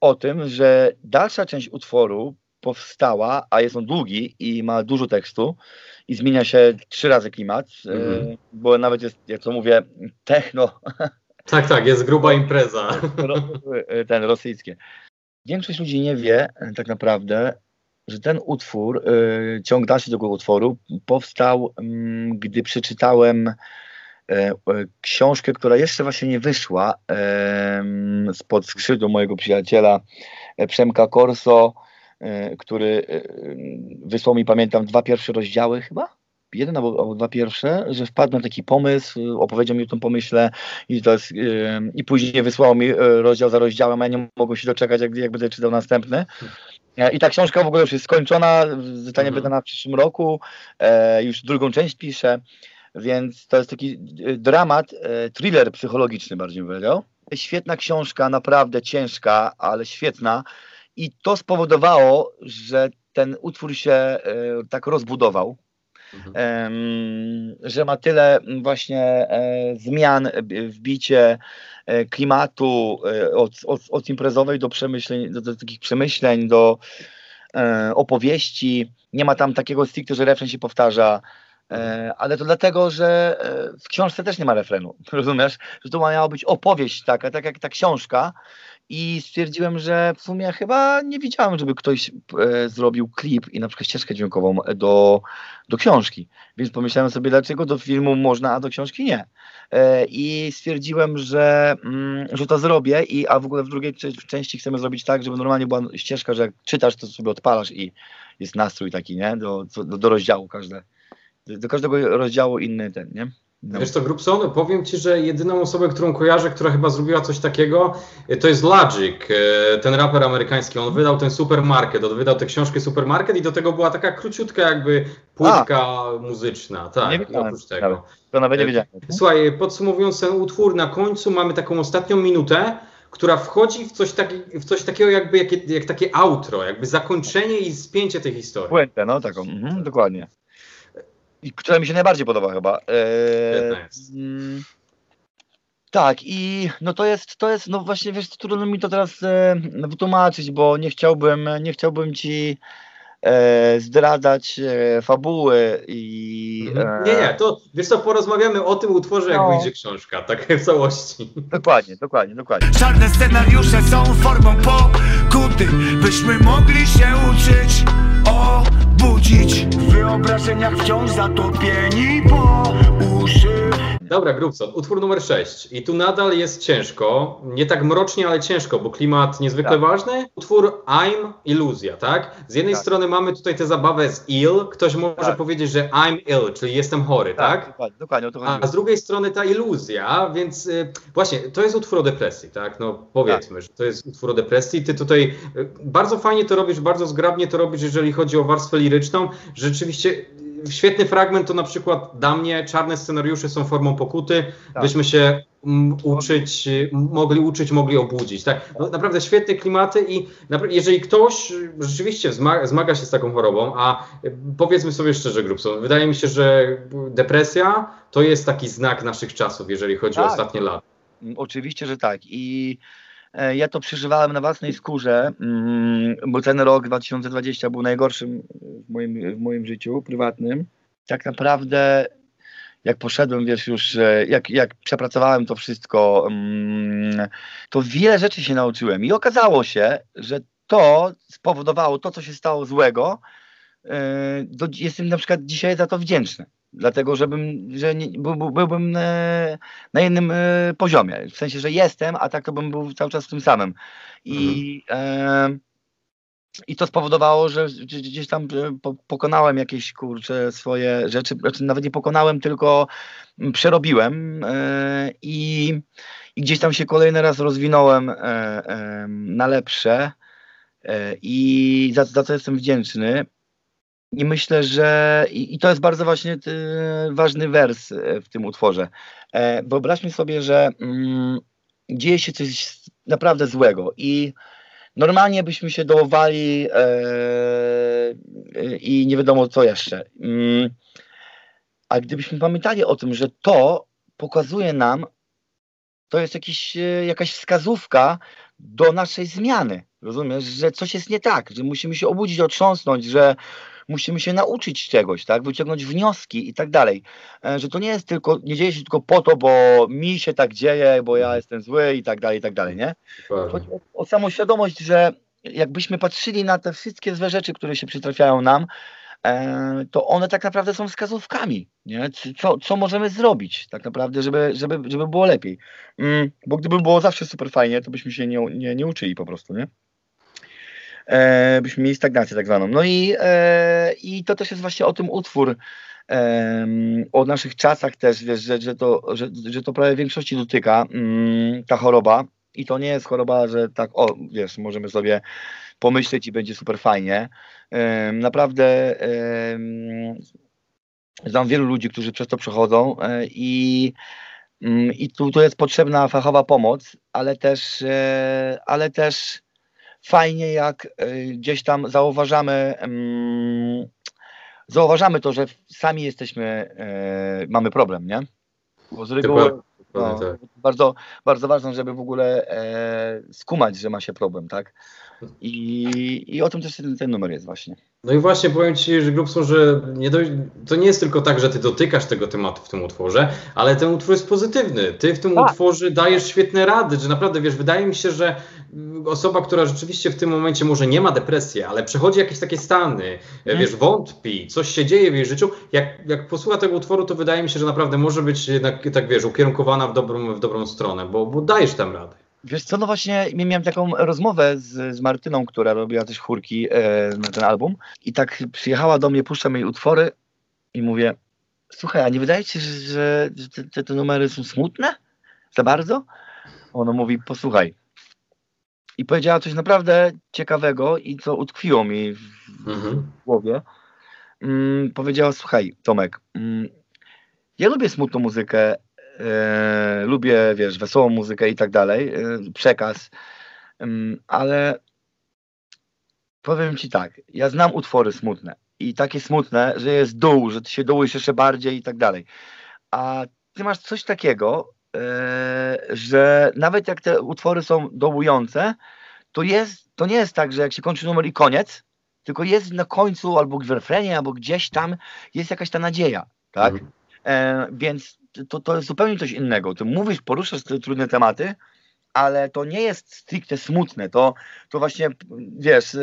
o tym, że dalsza część utworu powstała, a jest on długi i ma dużo tekstu i zmienia się trzy razy klimat, mm-hmm. bo nawet jest, jak to mówię, techno. Tak, tak, jest gruba impreza. Ten, rosyjskie. Większość ludzi nie wie tak naprawdę, że ten utwór, ciąg dalszy tego utworu powstał, gdy przeczytałem książkę, która jeszcze właśnie nie wyszła, spod skrzydła mojego przyjaciela Przemka Corso, który wysłał mi, pamiętam, dwa pierwsze rozdziały chyba? Jeden albo, albo dwa pierwsze, że wpadł na taki pomysł, opowiedział mi o tym pomyśle i, to jest, i później wysłał mi rozdział za rozdziałem, a ja nie mogłem się doczekać, jak, jak będę czytał następny. I ta książka w ogóle już jest skończona, zostanie mhm. wydana w przyszłym roku, już drugą część piszę. Więc to jest taki dramat, thriller psychologiczny bardziej bym powiedział. Świetna książka, naprawdę ciężka, ale świetna. I to spowodowało, że ten utwór się tak rozbudował, mhm. że ma tyle właśnie zmian w bicie klimatu od, od, od imprezowej do przemyśleń, do, do takich przemyśleń, do opowieści. Nie ma tam takiego stricte, że refren się powtarza. Ale to dlatego, że w książce też nie ma refrenu, rozumiesz? Że to miała być opowieść taka, tak jak ta książka i stwierdziłem, że w sumie chyba nie widziałem, żeby ktoś e, zrobił klip i na przykład ścieżkę dźwiękową do, do książki, więc pomyślałem sobie, dlaczego do filmu można, a do książki nie. E, I stwierdziłem, że, mm, że to zrobię, i, a w ogóle w drugiej w części chcemy zrobić tak, żeby normalnie była ścieżka, że jak czytasz, to sobie odpalasz i jest nastrój taki, nie? Do, do, do rozdziału każde. Do każdego rozdziału inny ten, nie? No. Wiesz co, Grubson, powiem ci, że jedyną osobę, którą kojarzę, która chyba zrobiła coś takiego, to jest Logic, ten raper amerykański. On wydał ten Supermarket, on wydał tę książkę Supermarket i do tego była taka króciutka jakby płytka A. muzyczna. Tak, nie oprócz tego. Nawet. To nawet nie wiedziałem. Słuchaj, podsumowując ten utwór, na końcu mamy taką ostatnią minutę, która wchodzi w coś, taki, w coś takiego jakby jak, jak takie outro, jakby zakończenie i spięcie tej historii. Puentę, no taką, mhm, dokładnie. I która mi się najbardziej podoba chyba. Eee, mm, tak i no to jest, to jest, no właśnie wiesz, trudno mi to teraz e, wytłumaczyć, bo nie chciałbym, nie chciałbym ci e, zdradzać e, fabuły i... E... Nie, nie, to wiesz co, porozmawiamy o tym utworze, jak no. wyjdzie książka, tak w całości. Dokładnie, dokładnie, dokładnie. Czarne scenariusze są formą pokuty, byśmy mogli się uczyć, obudzić. W wyobrażeniach wciąż zatopieni po uszy. Dobra, Grubson, utwór numer sześć. I tu nadal jest ciężko, nie tak mrocznie, ale ciężko, bo klimat niezwykle tak. ważny. Utwór I'm Iluzja, tak? Z jednej tak. strony mamy tutaj tę zabawę z ill, ktoś może tak. powiedzieć, że I'm ill, czyli jestem chory, tak? tak? Dokładnie, dokładnie, o to chodzi. A z drugiej strony ta iluzja, więc y, właśnie, to jest utwór o depresji, tak? No powiedzmy, tak. że to jest utwór o depresji. Ty tutaj y, bardzo fajnie to robisz, bardzo zgrabnie to robisz, jeżeli chodzi o warstwę liryczną. Rzeczywiście... Świetny fragment to na przykład dla mnie czarne scenariusze są formą pokuty, tak. byśmy się m- uczyć, m- mogli uczyć, mogli obudzić. Tak? No, naprawdę świetne klimaty i napra- jeżeli ktoś rzeczywiście wzma- zmaga się z taką chorobą, a powiedzmy sobie szczerze, Grubson, wydaje mi się, że depresja to jest taki znak naszych czasów, jeżeli chodzi tak. o ostatnie lata. Oczywiście, że tak. I e, ja to przeżywałem na własnej skórze, mm, bo ten rok dwa tysiące dwudziesty był najgorszym w moim, w moim życiu prywatnym. Tak naprawdę jak poszedłem, wiesz, już jak, jak przepracowałem to wszystko, mm, to wiele rzeczy się nauczyłem i okazało się, że to spowodowało to, co się stało złego. Yy, do, jestem na przykład dzisiaj za to wdzięczny. Dlatego, żebym, że nie, by, by, byłbym na, na innym y, poziomie. W sensie, że jestem, a tak to bym był cały czas w tym samym. I, mhm. y, i to spowodowało, że gdzieś tam po, pokonałem jakieś, kurczę, swoje rzeczy. Znaczy, nawet nie pokonałem, tylko przerobiłem. Y, i, I gdzieś tam się kolejny raz rozwinąłem y, y, na lepsze. Y, I za, za to jestem wdzięczny. I myślę, że i, i to jest bardzo właśnie ty, ważny wers w tym utworze. E, wyobraźmy sobie, że mm, dzieje się coś naprawdę złego i normalnie byśmy się dołowali e, e, i nie wiadomo co jeszcze. E, a gdybyśmy pamiętali o tym, że to pokazuje nam, to jest jakiś, jakaś wskazówka do naszej zmiany. Rozumiesz, że coś jest nie tak, że musimy się obudzić, otrząsnąć, że musimy się nauczyć czegoś, tak? Wyciągnąć wnioski i tak dalej. Że to nie jest tylko, nie dzieje się tylko po to, bo mi się tak dzieje, bo ja jestem zły i tak dalej, i tak dalej, nie? Chodzi o, o samoświadomość, że jakbyśmy patrzyli na te wszystkie złe rzeczy, które się przytrafiają nam, e, to one tak naprawdę są wskazówkami, nie? Co, co możemy zrobić tak naprawdę, żeby, żeby, żeby było lepiej. Mm, bo gdyby było zawsze super fajnie, to byśmy się nie, nie, nie uczyli po prostu, nie? E, byśmy mieli stagnację tak zwaną. No i, e, i to też jest właśnie o tym utwór, e, o naszych czasach też, wiesz, że, że, to, że, że to prawie większości dotyka mm, ta choroba i to nie jest choroba, że tak o, wiesz, możemy sobie pomyśleć i będzie super fajnie. E, naprawdę e, znam wielu ludzi, którzy przez to przechodzą e, i e, i tu, tu jest potrzebna fachowa pomoc, ale też e, ale też fajnie, jak y, gdzieś tam zauważamy, mm, zauważamy to, że sami jesteśmy, y, mamy problem, nie? Bo z reguły problem, no, tak. bardzo, bardzo ważne, żeby w ogóle y, skumać, że ma się problem, tak? I, i o tym też ten, ten numer jest właśnie. No i właśnie powiem Ci, że Grubson, że nie do... to nie jest tylko tak, że Ty dotykasz tego tematu w tym utworze, ale ten utwór jest pozytywny. Ty w tym tak. utworze dajesz świetne rady, że naprawdę, wiesz, wydaje mi się, że osoba, która rzeczywiście w tym momencie może nie ma depresji, ale przechodzi jakieś takie stany, hmm. wiesz, wątpi, coś się dzieje w jej życiu, jak, jak posłucha tego utworu, to wydaje mi się, że naprawdę może być jednak, tak wiesz, ukierunkowana w dobrą, w dobrą stronę, bo, bo dajesz tam radę. Wiesz co, no właśnie miałem taką rozmowę z, z Martyną, która robiła też chórki e, na ten album i tak przyjechała do mnie, puszczam jej utwory i mówię, słuchaj, a nie wydaje ci się, że, że te, te numery są smutne za bardzo? Ona mówi, posłuchaj. I powiedziała coś naprawdę ciekawego i co utkwiło mi w, mhm. w głowie. Mm, powiedziała, słuchaj Tomek, mm, ja lubię smutną muzykę, Yy, lubię, wiesz, wesołą muzykę i tak dalej, yy, przekaz, yy, ale powiem Ci tak, ja znam utwory smutne i takie smutne, że jest dół, że Ty się dołujesz jeszcze bardziej i tak dalej, a Ty masz coś takiego, yy, że nawet jak te utwory są dołujące, to, jest, to nie jest tak, że jak się kończy numer i koniec, tylko jest na końcu albo w refrenie, albo gdzieś tam jest jakaś ta nadzieja, tak? Mhm. E, więc to, to jest zupełnie coś innego. Ty mówisz, poruszasz te trudne tematy, ale to nie jest stricte smutne, to, to właśnie, wiesz,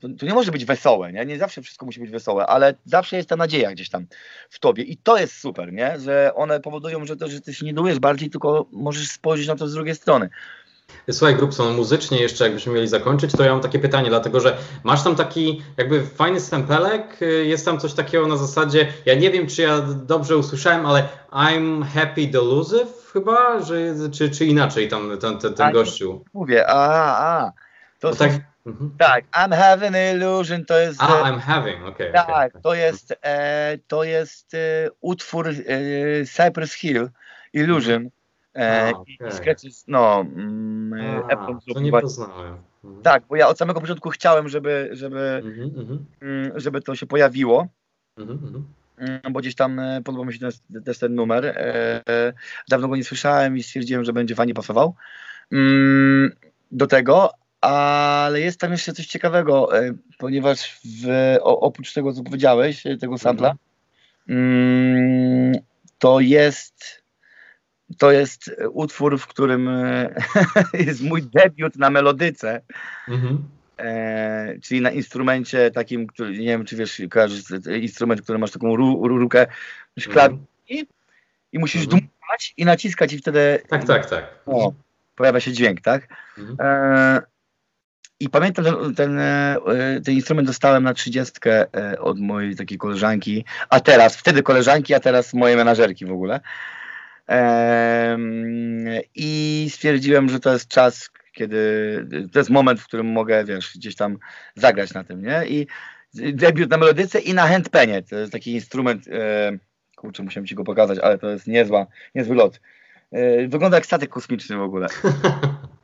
to, to nie może być wesołe, nie? Nie zawsze wszystko musi być wesołe, ale zawsze jest ta nadzieja gdzieś tam w tobie i to jest super, nie? Że one powodują, że, to, że ty się nie dołujesz bardziej, tylko możesz spojrzeć na to z drugiej strony. Słuchaj, Grubson, muzycznie jeszcze jakbyśmy mieli zakończyć, to ja mam takie pytanie, dlatego że masz tam taki jakby fajny stempelek, jest tam coś takiego na zasadzie, ja nie wiem, czy ja dobrze usłyszałem, ale I'm happy delusive chyba, że, czy, czy inaczej tam ten, ten, ten gościu. Mówię, a, a, to są, tak, mhm. tak, I'm having illusion, to jest... A, I'm having, okej. Okay, tak, okay. to jest, e, to jest e, utwór e, Cypress Hill, Illusion. Mhm. E, oh, okay. I skreczyć, no, mm, A, to nie poznałem. Mhm. Tak, bo ja od samego początku chciałem, żeby, żeby, mm-hmm. m, żeby to się pojawiło, mm-hmm. m, bo gdzieś tam podobał mi się ten, też ten numer. E, dawno go nie słyszałem i stwierdziłem, że będzie fajnie pasował m, do tego. Ale jest tam jeszcze coś ciekawego, e, ponieważ w, o, oprócz tego, co powiedziałeś, tego sampla, mm-hmm. m, to jest... To jest utwór, w którym jest mój debiut na melodyce, mm-hmm. e, czyli na instrumencie takim, który, nie wiem, czy wiesz, kojarzysz instrument, który masz taką ru, ru, rukę, szklarki mm-hmm. i musisz mm-hmm. dmuchać i naciskać i wtedy... Tak, tak, tak. O, pojawia się dźwięk, tak? Mm-hmm. E, I pamiętam, ten, ten, ten instrument dostałem na trzydziestkę od mojej takiej koleżanki, a teraz, wtedy koleżanki, a teraz mojej menażerki w ogóle. I stwierdziłem, że to jest czas, kiedy to jest moment, w którym mogę, wiesz, gdzieś tam zagrać na tym, nie? I debiut na melodyce i na handpenie. To jest taki instrument, kurczę, musiałem ci go pokazać, ale to jest niezła, niezły lot. Wygląda jak statek kosmiczny w ogóle.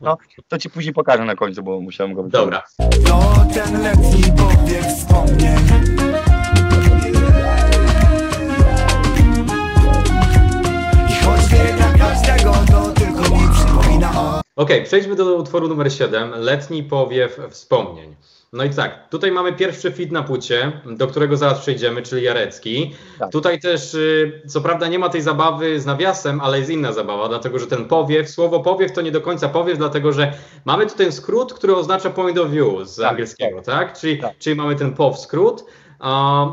No, to ci później pokażę na końcu, bo musiałem go... Dobra. No, ten letni pobieg wspomnień. Okej, okay, przejdźmy do utworu numer siedem, Letni powiew wspomnień. No i tak, tutaj mamy pierwszy feat na płycie, do którego zaraz przejdziemy, czyli Jarecki. Tak. Tutaj też, co prawda nie ma tej zabawy z nawiasem, ale jest inna zabawa, dlatego że ten powiew, słowo powiew to nie do końca powiew, dlatego że mamy tu ten skrót, który oznacza point of view z tak, angielskiego, tak? tak? Czyli, tak. czyli mamy ten pow skrót.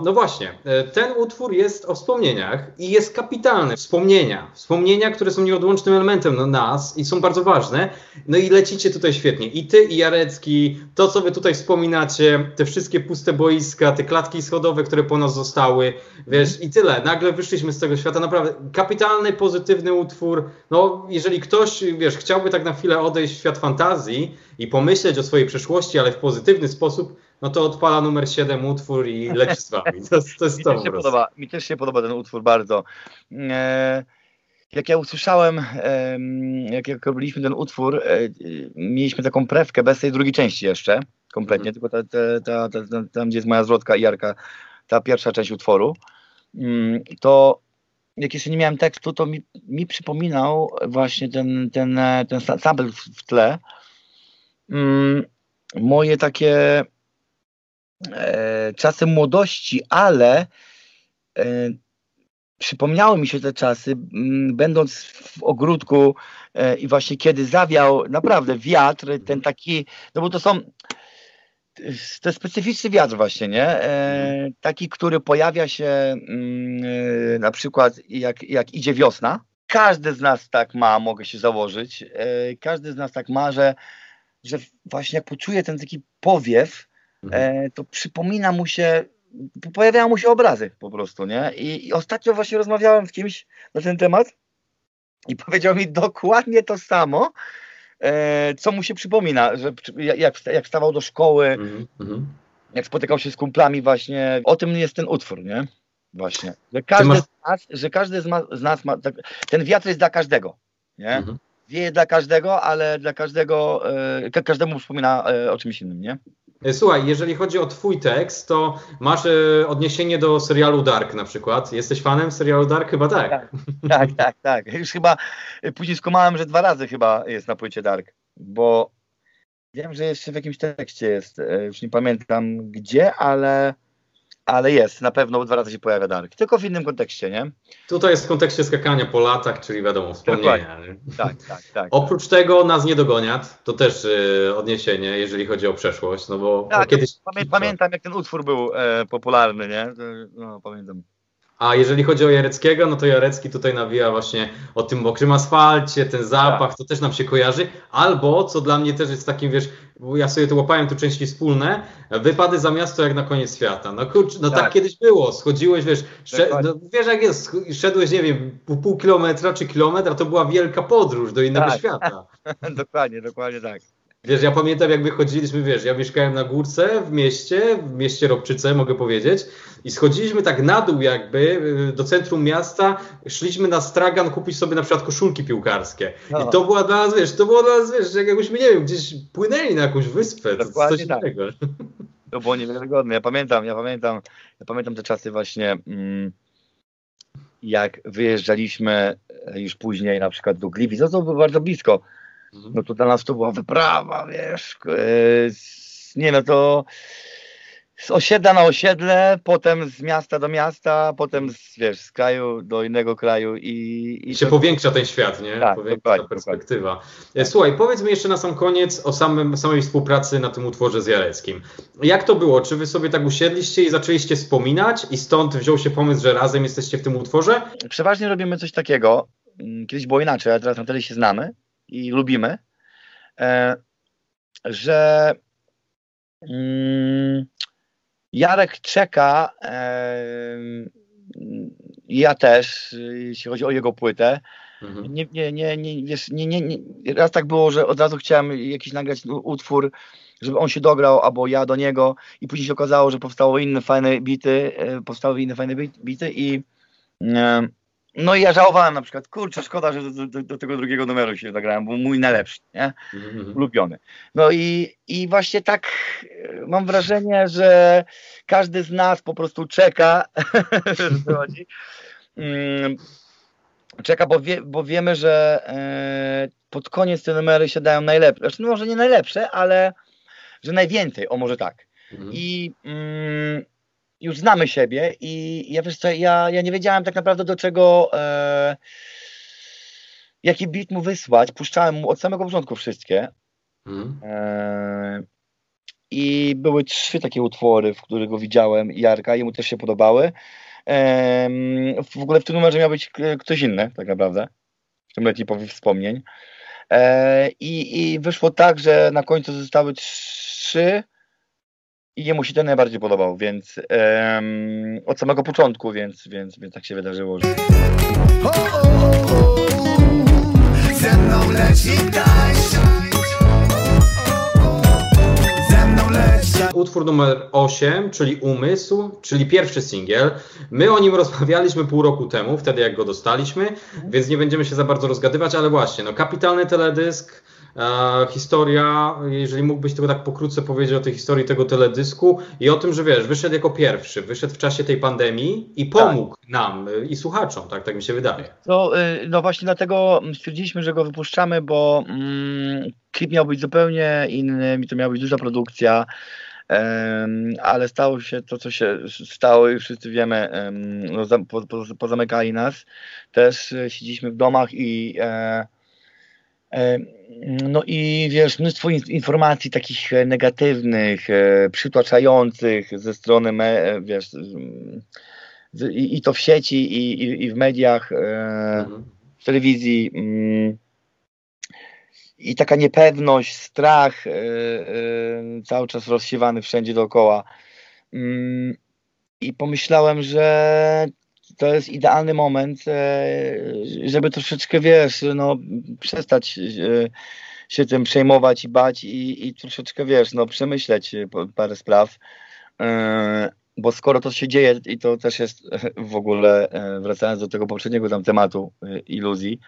No właśnie, ten utwór jest o wspomnieniach i jest kapitalny. Wspomnienia, wspomnienia, które są nieodłącznym elementem nas i są bardzo ważne. No i lecicie tutaj świetnie. I ty, i Jarecki, to co wy tutaj wspominacie, te wszystkie puste boiska, te klatki schodowe, które po nas zostały, wiesz, i tyle. Nagle wyszliśmy z tego świata, naprawdę kapitalny, pozytywny utwór. No jeżeli ktoś, wiesz, chciałby tak na chwilę odejść w świat fantazji i pomyśleć o swojej przyszłości, ale w pozytywny sposób, no to odpala numer siedem utwór i leci z wami. To, to jest mi, to też podoba, mi też się podoba ten utwór bardzo. E, jak ja usłyszałem, e, jak, jak robiliśmy ten utwór, e, mieliśmy taką prewkę bez tej drugiej części jeszcze, kompletnie, mm. tylko ta, ta, ta, ta, ta, tam gdzie jest moja zwrotka i Jarka, ta pierwsza część utworu, mm, to jak jeszcze nie miałem tekstu, to mi, mi przypominał właśnie ten, ten, ten sample w, w tle mm, moje takie E, czasy młodości, ale e, przypomniały mi się te czasy, m, będąc w ogródku e, i właśnie kiedy zawiał naprawdę wiatr, ten taki, no bo to są, to jest specyficzny wiatr właśnie, nie? E, taki, który pojawia się m, e, na przykład jak, jak idzie wiosna. Każdy z nas tak ma, mogę się założyć, e, każdy z nas tak ma, że, że właśnie jak poczuje ten taki powiew, E, to przypomina mu się, pojawiają mu się obrazy po prostu, nie? I, I ostatnio właśnie rozmawiałem z kimś na ten temat i powiedział mi dokładnie to samo, e, co mu się przypomina, że jak, jak wstawał do szkoły, mm-hmm. jak spotykał się z kumplami właśnie, o tym jest ten utwór, nie? Właśnie, że każdy masz... z nas, że każdy z, ma, z nas ma, tak, ten wiatr jest dla każdego, nie? Mm-hmm. Wieje dla każdego, ale dla każdego, e, ka- każdemu przypomina e, o czymś innym, nie? Słuchaj, jeżeli chodzi o twój tekst, to masz y, odniesienie do serialu Dark na przykład. Jesteś fanem serialu Dark? Chyba tak. Tak, tak, tak. tak. Już chyba, później skumałem, że dwa razy chyba jest na płycie Dark, bo Wiem, że jeszcze w jakimś tekście jest, już nie pamiętam gdzie, ale, ale jest, na pewno dwa razy się pojawia Dark, tylko w innym kontekście, nie? Tutaj jest w kontekście skakania po latach, czyli wiadomo, wspomnienia. Tak, tak, tak. Oprócz tego Nas nie dogoniać, to też y, odniesienie, jeżeli chodzi o przeszłość, no bo tak, kiedyś... Pamię- pamiętam, jak ten utwór był e, popularny, nie? No, pamiętam. A jeżeli chodzi o Jareckiego, no to Jarecki tutaj nawija właśnie o tym mokrym asfalcie, ten zapach, to też nam się kojarzy. Albo, co dla mnie też jest takim, wiesz, bo ja sobie to łapałem tu części wspólne, wypady za miasto jak na koniec świata. No kurczę, no tak, tak kiedyś było, schodziłeś, wiesz, szed- no, wiesz jak jest, szedłeś, nie wiem, pół kilometra czy kilometr, a to była wielka podróż do innego tak. świata. Dokładnie, dokładnie tak. Wiesz, ja pamiętam, jak my chodziliśmy, wiesz, ja mieszkałem na górce w mieście, w mieście Ropczyce, mogę powiedzieć, i schodziliśmy tak na dół jakby do centrum miasta, szliśmy na stragan kupić sobie na przykład koszulki piłkarskie. No. I to była dla nas, wiesz, to było dla nas, wiesz, jak jakbyśmy, nie wiem, gdzieś płynęli na jakąś wyspę, to coś innego. Tak. To było niewiarygodne, ja pamiętam, ja pamiętam, ja pamiętam te czasy właśnie, mm, jak wyjeżdżaliśmy już później na przykład do Gliwic, no to było bardzo blisko. No to dla nas to była wyprawa, wiesz, yy, z, nie no to z osiedla na osiedle, potem z miasta do miasta, potem z, wiesz, z kraju do innego kraju i... i się to... powiększa ten świat, nie? Tak, powiększa dokładnie, perspektywa. Dokładnie. Słuchaj, powiedz mi jeszcze na sam koniec o samym, samej współpracy na tym utworze z Jareckim. Jak to było? Czy wy sobie tak usiedliście i zaczęliście wspominać i stąd wziął się pomysł, że razem jesteście w tym utworze? Przeważnie robimy coś takiego. Kiedyś było inaczej, ale teraz na tyle się znamy i lubimy, e, że mm, Jarek czeka, e, ja też, jeśli chodzi o jego płytę. Mhm. Nie, nie, nie, nie, wiesz, nie, nie, nie, raz tak było, że od razu chciałem jakiś nagrać utwór, żeby on się dograł, albo ja do niego, i później się okazało, że powstały inne fajne bity, e, powstały inne fajne bity i e, no i ja żałowałem na przykład, kurczę, szkoda, że do, do, do tego drugiego numeru się zagrałem, bo mój najlepszy, nie? Mm-hmm. Ulubiony. No i, i właśnie tak mam wrażenie, że każdy z nas po prostu czeka, czeka, bo, wie, bo wiemy, że e, pod koniec te numery się dają najlepsze, znaczy no może nie najlepsze, ale że najwięcej, o może tak. Mm-hmm. I... Mm, już znamy siebie i ja wiesz co, ja, ja nie wiedziałem tak naprawdę do czego, e, jaki beat mu wysłać, puszczałem mu od samego początku wszystkie mm. e, i były trzy takie utwory, w których go widziałem Jarka, jemu też się podobały, e, w ogóle w tym numerze miał być ktoś inny tak naprawdę, w tym letni powiew wspomnień e, i, i wyszło tak, że na końcu zostały trzy i jemu się ten najbardziej podobał, więc um, od samego początku, więc, więc, więc tak się wydarzyło, że... O, o, o, ze mną leci taś. Ze mną leci... Utwór numer osiem, czyli Umysł, czyli pierwszy singiel. My o nim rozmawialiśmy pół roku temu, wtedy jak go dostaliśmy, hmm. więc nie będziemy się za bardzo rozgadywać, ale właśnie, no kapitalny teledysk, E, historia, jeżeli mógłbyś tylko tak pokrótce powiedzieć o tej historii tego teledysku i o tym, że wiesz, wyszedł jako pierwszy, wyszedł w czasie tej pandemii i pomógł tak. nam y, i słuchaczom, tak, tak mi się wydaje. No, y, no właśnie dlatego stwierdziliśmy, że go wypuszczamy, bo mm, klip miał być zupełnie inny, to miała być duża produkcja, um, ale stało się to, co się stało i wszyscy wiemy, um, no, za, po, po, pozamykali nas, też y, siedzieliśmy w domach i e, no i wiesz, mnóstwo informacji takich negatywnych, przytłaczających ze strony, me, wiesz, i, i to w sieci, i, i, i w mediach, w telewizji. I taka niepewność, strach cały czas rozsiewany wszędzie dookoła. I pomyślałem, że to jest idealny moment, żeby troszeczkę, wiesz, no przestać się tym przejmować i bać i, i troszeczkę, wiesz, no przemyśleć parę spraw, bo skoro to się dzieje i to też jest w ogóle, wracając do tego poprzedniego tam tematu iluzji,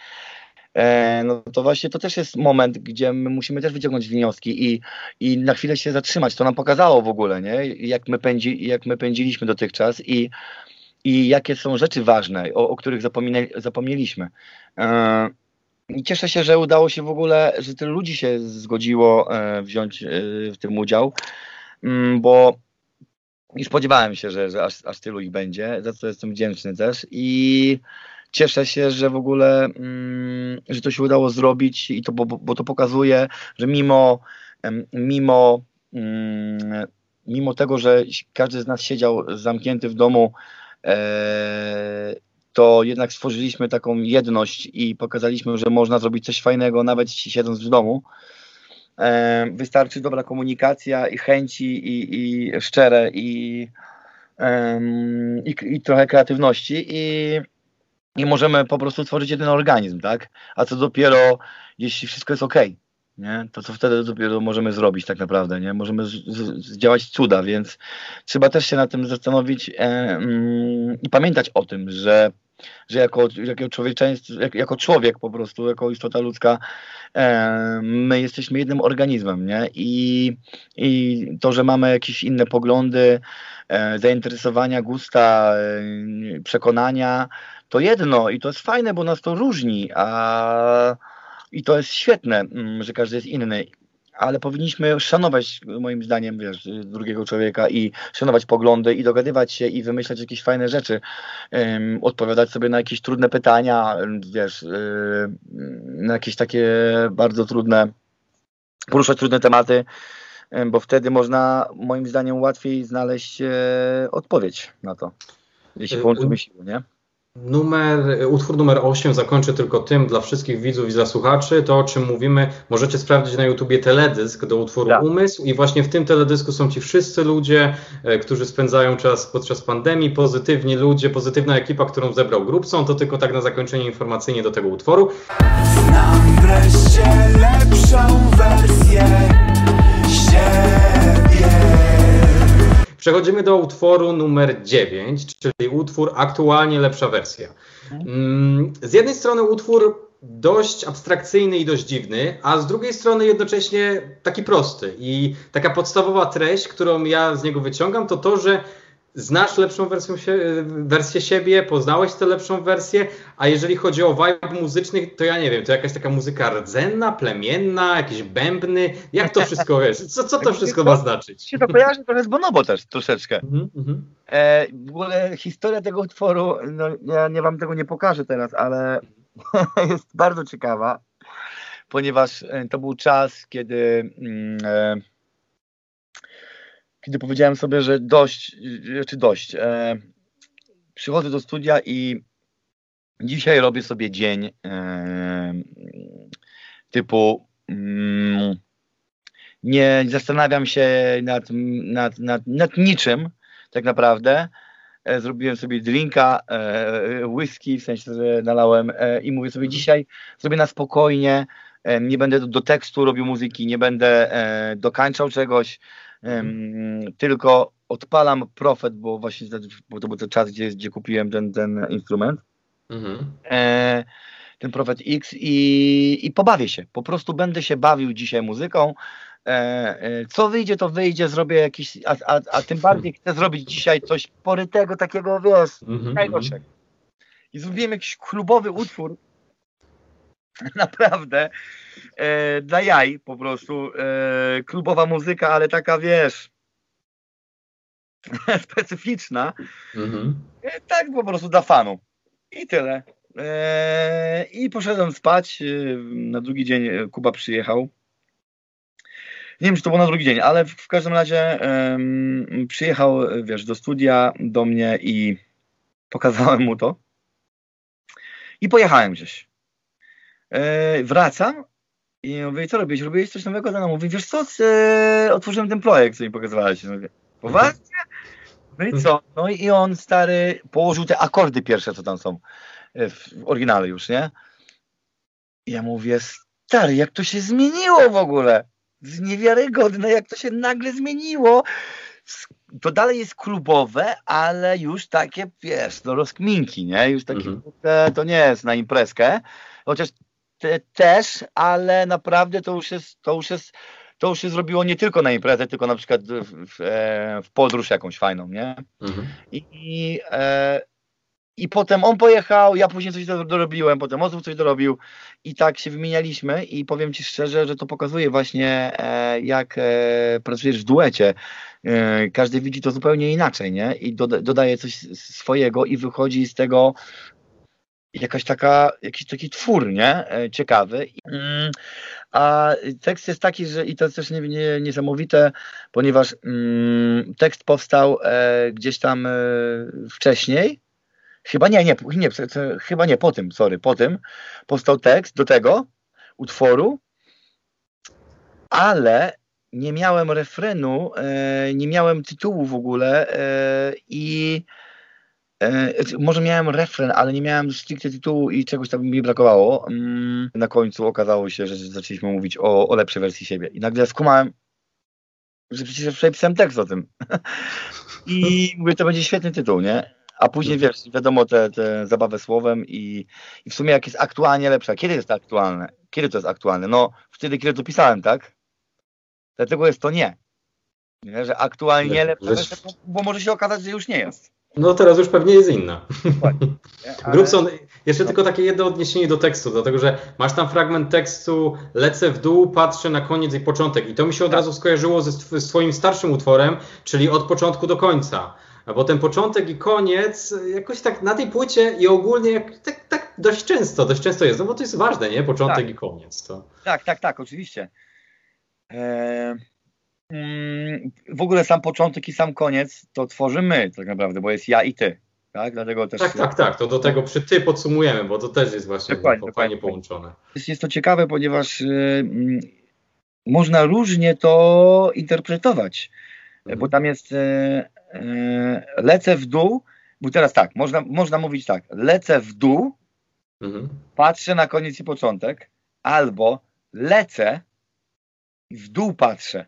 no to właśnie to też jest moment, gdzie my musimy też wyciągnąć wnioski i, i na chwilę się zatrzymać. To nam pokazało w ogóle, nie? Jak my, pędzi, jak my pędziliśmy dotychczas i I jakie są rzeczy ważne, o, o których zapomina, zapomnieliśmy. E, I cieszę się, że udało się w ogóle, że tyle ludzi się zgodziło wziąć w tym udział, bo nie spodziewałem się, że, że aż, aż tylu ich będzie, za co jestem wdzięczny też i cieszę się, że w ogóle, że to się udało zrobić, i to, bo, bo to pokazuje, że mimo, mimo, mimo tego, że każdy z nas siedział zamknięty w domu, to jednak stworzyliśmy taką jedność i pokazaliśmy, że można zrobić coś fajnego, nawet siedząc w domu. Wystarczy dobra komunikacja i chęci i, i szczere i, i, i trochę kreatywności i, i możemy po prostu tworzyć jeden organizm, tak? A co dopiero, jeśli wszystko jest okej, nie? To co wtedy dopiero możemy zrobić tak naprawdę, nie? Możemy zdziałać cuda, więc trzeba też się nad tym zastanowić e, mm, i pamiętać o tym, że że jako, jako, jak, jako człowiek po prostu, jako istota ludzka, e, my jesteśmy jednym organizmem, nie? I, i to, że mamy jakieś inne poglądy, e, zainteresowania, gusta, e, przekonania, to jedno i to jest fajne, bo nas to różni, a, i to jest świetne, że każdy jest inny. Ale powinniśmy szanować, moim zdaniem, wiesz, drugiego człowieka i szanować poglądy i dogadywać się i wymyślać jakieś fajne rzeczy, um, odpowiadać sobie na jakieś trudne pytania, wiesz, yy, na jakieś takie bardzo trudne, poruszać trudne tematy, yy, bo wtedy można, moim zdaniem, łatwiej znaleźć yy, odpowiedź na to, jeśli połączymy siły, nie? Numer, utwór numer osiem zakończę tylko tym dla wszystkich widzów i dla słuchaczy. To, o czym mówimy, możecie sprawdzić na YouTubie teledysk do utworu tak. Umysł i właśnie w tym teledysku są ci wszyscy ludzie, e, którzy spędzają czas podczas pandemii, pozytywni ludzie, pozytywna ekipa, którą zebrał Grubson. To tylko tak na zakończenie informacyjnie do tego utworu. Znam wreszcie lepszą wersję siebie. Przechodzimy do utworu numer dziewięć, czyli utwór Aktualnie lepsza wersja. Z jednej strony utwór dość abstrakcyjny i dość dziwny, a z drugiej strony jednocześnie taki prosty. I taka podstawowa treść, którą ja z niego wyciągam, to to, że znasz lepszą wersję, wersję siebie, poznałeś tę lepszą wersję, a jeżeli chodzi o vibe muzyczny, to ja nie wiem, to jakaś taka muzyka rdzenna, plemienna, jakieś bębny, jak to wszystko jest? Co, co to wszystko ma znaczyć? Się to kojarzy trochę z Bonobo też troszeczkę. Mm-hmm. E, w ogóle historia tego utworu, no, ja nie wam tego nie pokażę teraz, ale jest bardzo ciekawa, ponieważ to był czas, kiedy... Mm, e, Kiedy powiedziałem sobie, że dość, czy dość, e, przychodzę do studia i dzisiaj robię sobie dzień e, typu mm, nie zastanawiam się nad, nad, nad, nad niczym tak naprawdę. E, zrobiłem sobie drinka, e, whisky, w sensie, że nalałem e, i mówię sobie dzisiaj zrobię na spokojnie, e, nie będę do, do tekstu robił muzyki, nie będę e, dokańczał czegoś. Um, tylko odpalam Prophet, bo właśnie bo to był ten czas, gdzie, gdzie kupiłem ten, ten instrument, mm-hmm. e, ten Prophet X i, i pobawię się, po prostu będę się bawił dzisiaj muzyką, e, e, co wyjdzie to wyjdzie, zrobię jakiś, a, a, a tym bardziej chcę zrobić dzisiaj coś porytego, takiego wiesz, mm-hmm. najgorszego. I zrobiłem jakiś klubowy utwór, naprawdę e, dla jaj po prostu e, klubowa muzyka, ale taka wiesz specyficzna, mm-hmm. e, tak po prostu dla fanu i tyle e, i poszedłem spać. Na drugi dzień Kuba przyjechał, nie wiem czy to było na drugi dzień, ale w, w każdym razie e, przyjechał wiesz do studia do mnie i pokazałem mu to i pojechałem gdzieś. Yy, wracam i mówię, co robisz? Robiłeś coś nowego? Ona mówi, wiesz co, yy, otworzyłem ten projekt, co mi pokazywałeś. Mówię, poważnie? No i co? No i on, stary, położył te akordy pierwsze, co tam są w oryginale już, nie? I ja mówię, stary, jak to się zmieniło w ogóle? Niewiarygodne, jak to się nagle zmieniło. To dalej jest klubowe, ale już takie, wiesz, no rozkminki, nie? Już takie, mhm. te, to nie jest na imprezkę. Chociaż te, też, ale naprawdę to już jest, to już jest, to już się zrobiło nie tylko na imprezę, tylko na przykład w, w, w podróż jakąś fajną, nie? Mhm. I e, I potem on pojechał, ja później coś dorobiłem, potem on coś dorobił i tak się wymienialiśmy i powiem Ci szczerze, że to pokazuje właśnie e, jak e, pracujesz w duecie. E, każdy widzi to zupełnie inaczej, nie? I doda- dodaje coś swojego i wychodzi z tego jakaś taka, jakiś taki twór, nie? E, ciekawy. Mm, a tekst jest taki, że i to jest też nie, nie, niesamowite, ponieważ mm, tekst powstał e, gdzieś tam e, wcześniej. Chyba nie, nie, nie, chyba nie po tym, sorry, po tym powstał tekst do tego utworu, ale nie miałem refrenu, e, nie miałem tytułu w ogóle e, i e, może miałem refren, ale nie miałem stricte tytułu i czegoś tam mi brakowało. Mm, na końcu okazało się, że zaczęliśmy mówić o, o lepszej wersji siebie i nagle skumałem, że przecież przepisałem tekst o tym i mówię, to będzie świetny tytuł, nie? A później, wiesz, wiadomo, te, te zabawę słowem i, i w sumie jak jest aktualnie lepsza. Kiedy jest to aktualne? Kiedy to jest aktualne? No wtedy, kiedy to pisałem, tak? Dlatego jest to nie. nie że aktualnie nie, lepsza, rzecz... lepsza, bo może się okazać, że już nie jest. No teraz już pewnie jest inna. Ale... Grubson, jeszcze no. Tylko takie jedno odniesienie do tekstu, dlatego że masz tam fragment tekstu, lecę w dół, patrzę na koniec i początek. I to mi się od tak. razu skojarzyło ze, z twoim starszym utworem, czyli od początku do końca. Bo ten początek i koniec jakoś tak na tej płycie i ogólnie tak, tak dość często, dość często jest, no bo to jest ważne, nie? Początek tak. i koniec. To... Tak, tak, tak, oczywiście. Eee, mm, w ogóle sam początek i sam koniec to tworzymy tak naprawdę, bo jest ja i ty. Tak, dlatego też... tak, tak, tak, to do tego przy ty podsumujemy, bo to też jest właśnie dokładnie, fajnie dokładnie. połączone. Jest, jest to ciekawe, ponieważ yy, można różnie to interpretować, mhm. bo tam jest... Yy, lecę w dół, bo teraz tak, można, można mówić tak, lecę w dół, mhm. patrzę na koniec i początek, albo lecę i w dół patrzę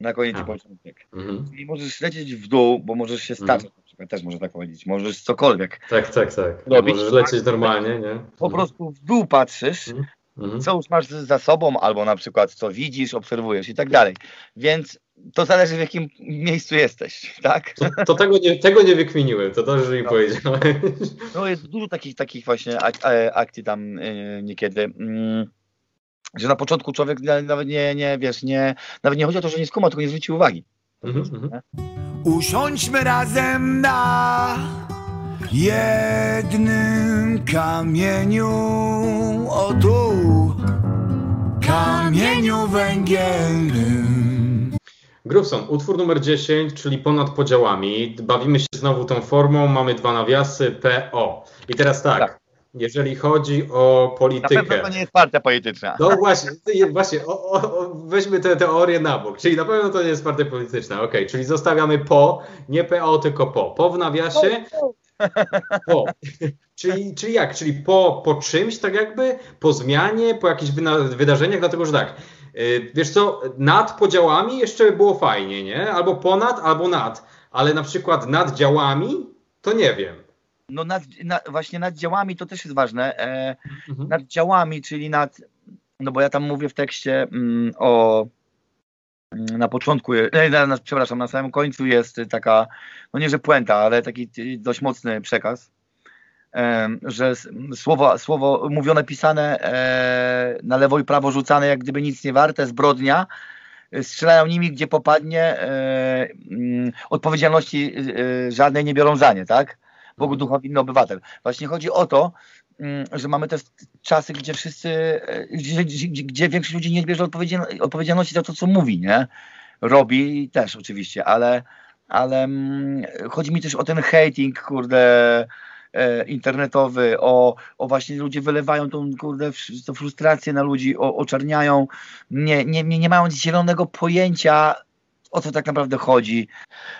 na koniec A. i początek. Mhm. I możesz lecieć w dół, bo możesz się starzeć, mhm. na przykład, też można tak powiedzieć, możesz cokolwiek. Tak, tak, tak. Robić, możesz lecieć tak, normalnie, nie? Po mhm. prostu w dół patrzysz, mhm. co już masz za sobą, albo na przykład co widzisz, obserwujesz i tak dalej. Więc to zależy, w jakim miejscu jesteś, tak? To, to tego, nie, tego nie wykminiłem, to dobrze, że mi no. powiedziałeś. No jest dużo takich, takich właśnie ak- akcji tam yy, niekiedy, yy, że na początku człowiek nawet nie, nie wiesz, nie, nawet nie chodzi o to, że nie skuma, tylko nie zwróci uwagi. Mhm, usiądźmy razem na jednym kamieniu, o tu kamieniu węgielnym. Grubson, utwór numer dziesięć, czyli Ponad podziałami. Bawimy się znowu tą formą, mamy dwa nawiasy, P O. I teraz tak, tak. jeżeli chodzi o politykę... Na pewno to nie jest partia polityczna. No właśnie, właśnie o, o, weźmy tę teorię na bok, czyli na pewno to nie jest partia polityczna, okej, okay, czyli zostawiamy po, nie P O, tylko po. Po w nawiasie... Po. Czyli, czyli jak? Czyli po, po czymś tak jakby? Po zmianie, po jakichś wyna- wydarzeniach? Dlatego, że tak... Wiesz co, nad podziałami jeszcze było fajnie, nie? Albo ponad, albo nad. Ale na przykład nad działami, to nie wiem. No nad, na, właśnie nad działami to też jest ważne. E, mhm. Nad działami, czyli nad... No bo ja tam mówię w tekście mm, o... Na początku, na, na, przepraszam, na samym końcu jest taka... No nie, że puenta, ale taki dość mocny przekaz. E, że słowo, słowo mówione, pisane e, na lewo i prawo rzucane, jak gdyby nic nie warte, zbrodnia, strzelają nimi, gdzie popadnie, e, m, odpowiedzialności e, żadnej nie biorą za nie, tak? Bogu ducha winny obywatel. Właśnie chodzi o to, m, że mamy też czasy, gdzie wszyscy, e, gdzie, gdzie większość ludzi nie bierze odpowiedzialności, odpowiedzialności za to, co mówi, nie? Robi też oczywiście, ale, ale m, chodzi mi też o ten hating, kurde, internetowy, o, o właśnie ludzie wylewają tą, kurde, tą frustrację na ludzi, o, oczerniają, nie, nie, nie mając zielonego pojęcia, o co tak naprawdę chodzi.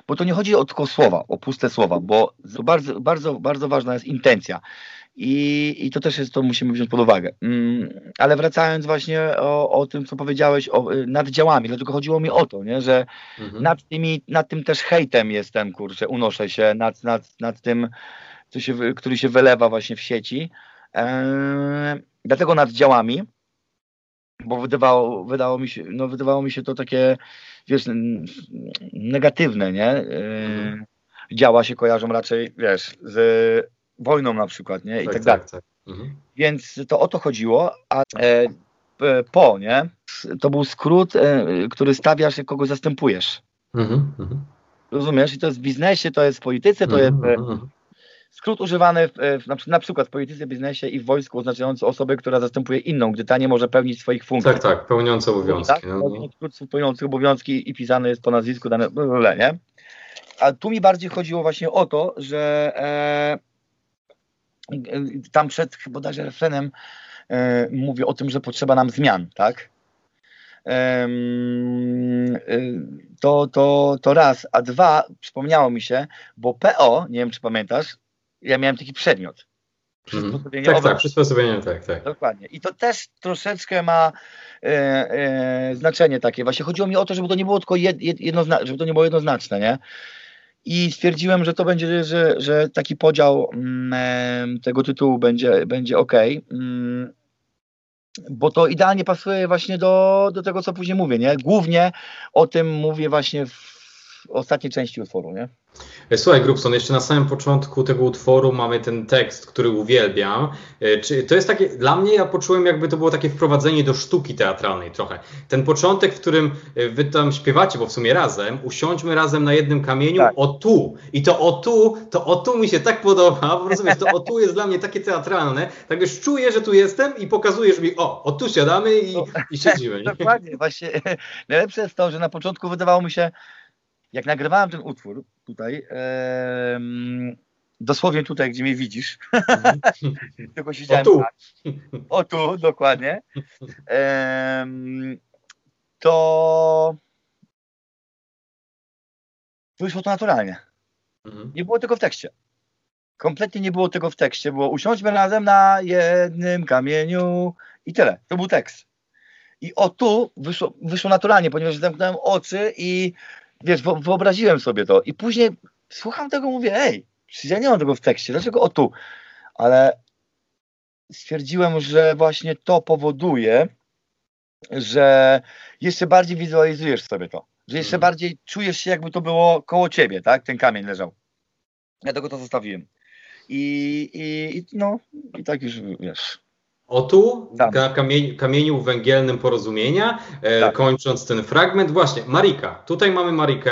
Bo to nie chodzi o tylko słowa, o puste słowa, bo to bardzo, bardzo, bardzo ważna jest intencja. I, i to też jest, to musimy wziąć pod uwagę. Mm, ale wracając właśnie o, o tym, co powiedziałeś, o, nad działami, dlatego chodziło mi o to, nie, że mhm. nad tymi, nad tym też hejtem jestem, kurczę, unoszę się, nad, nad, nad tym, co się, który się wylewa właśnie w sieci. Eee, dlatego nad działami, bo wydawało, wydało mi się, no wydawało mi się to takie, wiesz, negatywne, nie? Eee, działa się kojarzą raczej, wiesz, z wojną na przykład, nie? I tak, tak dalej. Tak, tak. Mhm. Więc to o to chodziło, a e, po, nie? To był skrót, e, który stawiasz, jak kogoś zastępujesz. Mhm. Mhm. Rozumiesz? I to jest w biznesie, to jest w polityce, to mhm. jest... E, skrót używany w, w, na przykład w polityce, biznesie i w wojsku oznaczający osobę, która zastępuje inną, gdy ta nie może pełnić swoich funkcji. Tak, tak, pełniące obowiązki. Tak, no. Skrót pełniący obowiązki i pisany jest po nazwisku dane, nie? A tu mi bardziej chodziło właśnie o to, że e, tam przed bodajże refrenem e, mówię o tym, że potrzeba nam zmian, tak? E, to, to, to raz, a dwa, przypomniało mi się, bo P O, nie wiem czy pamiętasz, ja miałem taki przedmiot. Przysposobienie mm. Tak, tak, przysposobienie, tak, tak. Dokładnie. I to też troszeczkę ma e, e, znaczenie takie. Właśnie chodziło mi o to, żeby to nie było tylko jed, jednozna, żeby to nie było jednoznaczne, nie? I stwierdziłem, że to będzie, że, że taki podział mm, tego tytułu będzie, będzie okej. Okay. Mm, bo to idealnie pasuje właśnie do, do tego, co później mówię, nie? Głównie o tym mówię właśnie w ostatniej części utworu, nie? Słuchaj, Grubson, jeszcze na samym początku tego utworu mamy ten tekst, który uwielbiam. Czy to jest takie, dla mnie ja poczułem, jakby to było takie wprowadzenie do sztuki teatralnej trochę. Ten początek, w którym wy tam śpiewacie, bo w sumie razem, usiądźmy razem na jednym kamieniu, tak. O tu. I to o tu, to o tu mi się tak podoba, bo rozumiesz, to o tu jest dla mnie takie teatralne, tak już czuję, że tu jestem i pokazujesz mi, o, o tu siadamy i, no, i siedzimy. Dokładnie, właśnie najlepsze jest to, że na początku wydawało mi się, jak nagrywałem ten utwór tutaj, e, dosłownie tutaj, gdzie mnie widzisz, tylko siedziałem o tu, tak, o tu dokładnie, e, to wyszło to naturalnie. Mhm. Nie było tego w tekście. Kompletnie nie było tego w tekście. Było usiądźmy razem na jednym kamieniu i tyle. To był tekst. I o tu wyszło, wyszło naturalnie, ponieważ zamknąłem oczy i wiesz, wyobraziłem sobie to i później słucham tego, mówię, ej, przecież ja nie mam tego w tekście, dlaczego o tu? Ale stwierdziłem, że właśnie to powoduje, że jeszcze bardziej wizualizujesz sobie to, że jeszcze hmm. bardziej czujesz się, jakby to było koło ciebie, tak? Ten kamień leżał. Dlatego to zostawiłem. I, i, i no, i tak już, wiesz... O tu, na kamie, kamieniu węgielnym porozumienia, e, tak. Kończąc ten fragment. Właśnie, Marika. Tutaj mamy Marikę.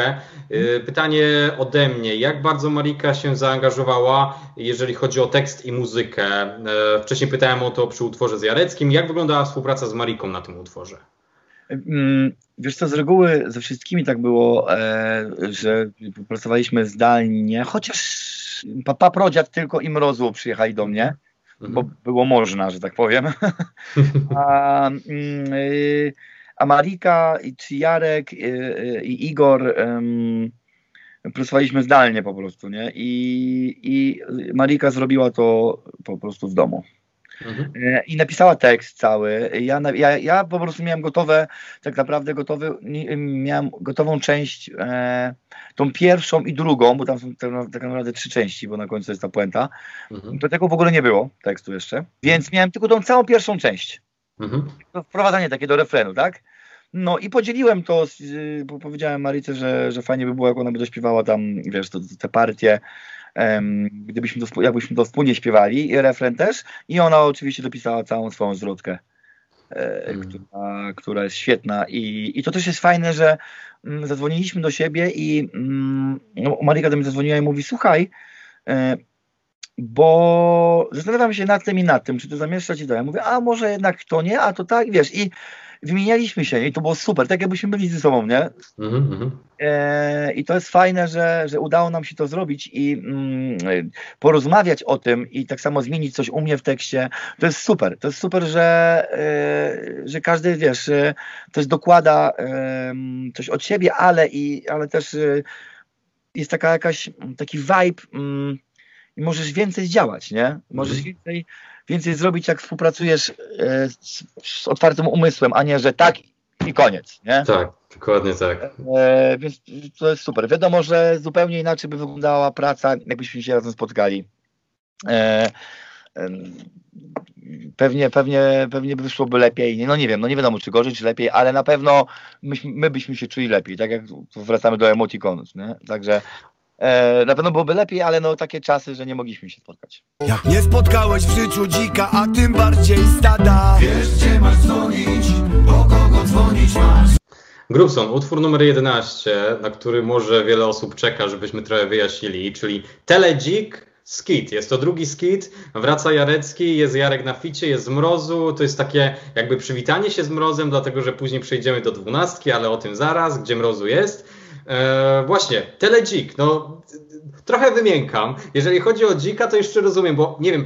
E, pytanie ode mnie. Jak bardzo Marika się zaangażowała, jeżeli chodzi o tekst i muzykę? E, wcześniej pytałem o to przy utworze z Jareckim. Jak wyglądała współpraca z Mariką na tym utworze? Wiesz co, z reguły ze wszystkimi tak było, e, że pracowaliśmy zdalnie, chociaż papa Prodziad tylko i Mrozu przyjechali do mnie. Bo było można, że tak powiem. A, y, a Marika, czy Jarek i y, y, Igor y, pracowaliśmy zdalnie po prostu, nie? I, i Marika zrobiła to po prostu w domu. Mhm. Y, I napisała tekst cały. Ja, ja, ja po prostu miałem gotowe, tak naprawdę gotowy, miałem gotową część, y, tą pierwszą i drugą, bo tam są tak naprawdę trzy części, bo na końcu jest ta puenta. Mhm. To tego w ogóle nie było, tekstu jeszcze. Więc miałem tylko tą całą pierwszą część. Mhm. To wprowadzanie takie do refrenu, tak? No i podzieliłem to, bo powiedziałem Maryce, że, że fajnie by było, jak ona by dośpiewała tam, wiesz, to, te partie, um, gdybyśmy to, jakbyśmy to wspólnie śpiewali, i refren też. I ona oczywiście dopisała całą swoją zwrotkę. Hmm. Która, która jest świetna i, i to też jest fajne, że mm, zadzwoniliśmy do siebie i mm, no, Marika do mnie zadzwoniła i mówi, słuchaj, y, bo zastanawiam się nad tym i nad tym, czy to zamieszczać i to. Ja mówię, a może jednak to nie, a to tak, wiesz, i wymienialiśmy się i to było super, tak jakbyśmy byli ze sobą, nie? Mm-hmm. E, I to jest fajne, że, że udało nam się to zrobić i mm, porozmawiać o tym i tak samo zmienić coś u mnie w tekście. To jest super, to jest super, że, e, że każdy, wiesz, coś dokłada e, coś od siebie, ale, i, ale też e, jest taka jakaś, taki vibe mm, i możesz więcej działać, nie? Możesz mm. więcej... Więcej zrobić, jak współpracujesz e, z, z otwartym umysłem, a nie, że tak i koniec, nie? Tak, dokładnie tak. E, więc to jest super. Wiadomo, że zupełnie inaczej by wyglądała praca, jakbyśmy się razem spotkali. E, e, pewnie, pewnie, pewnie by wyszłoby lepiej. No nie wiem, no nie wiadomo, czy gorzej, czy lepiej, ale na pewno my, my byśmy się czuli lepiej, tak jak wracamy do emotikonów, nie? Także... E, na pewno byłoby lepiej, ale no takie czasy, że nie mogliśmy się spotkać. Jak nie spotkałeś w życiu dzika, a tym bardziej stada. Wiesz, gdzie masz dzwonić, o kogo dzwonić masz. Grubson, utwór numer jedenaście, na który może wiele osób czeka, żebyśmy trochę wyjaśnili, czyli Teledzik, skit. Jest to drugi skit, wraca Jarecki, jest Jarek na ficie, jest Mrozu, to jest takie jakby przywitanie się z Mrozem, dlatego że później przejdziemy do dwunastki, ale o tym zaraz, gdzie Mrozu jest. Eee, właśnie, Teledzik, no trochę wymiękam. Jeżeli chodzi o dzika, to jeszcze rozumiem, bo nie wiem,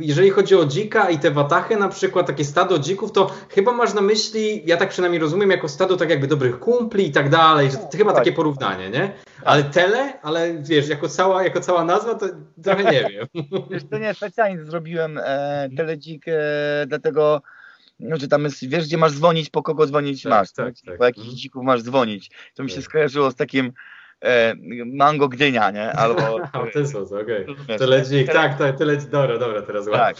jeżeli chodzi o dzika i te watachy, na przykład takie stado dzików, to chyba masz na myśli, ja tak przynajmniej rozumiem, jako stado tak jakby dobrych kumpli i tak dalej, że to chyba takie porównanie, nie? Ale tele, ale wiesz, jako cała, jako cała nazwa, to trochę nie wiem. Wiesz, to nie, specjalnie zrobiłem e, Teledzik, e, dlatego... No, że tam jest, wiesz, gdzie masz dzwonić, po kogo dzwonić tak, masz, tak, tak, po jakich tak. dzików masz dzwonić. To mi się tak. skojarzyło z takim e, Mango Gdynia, nie? Albo... to jest okej. Okay. Teledzik, tak, tak, tak teledzik, dobra, dobra, teraz tak.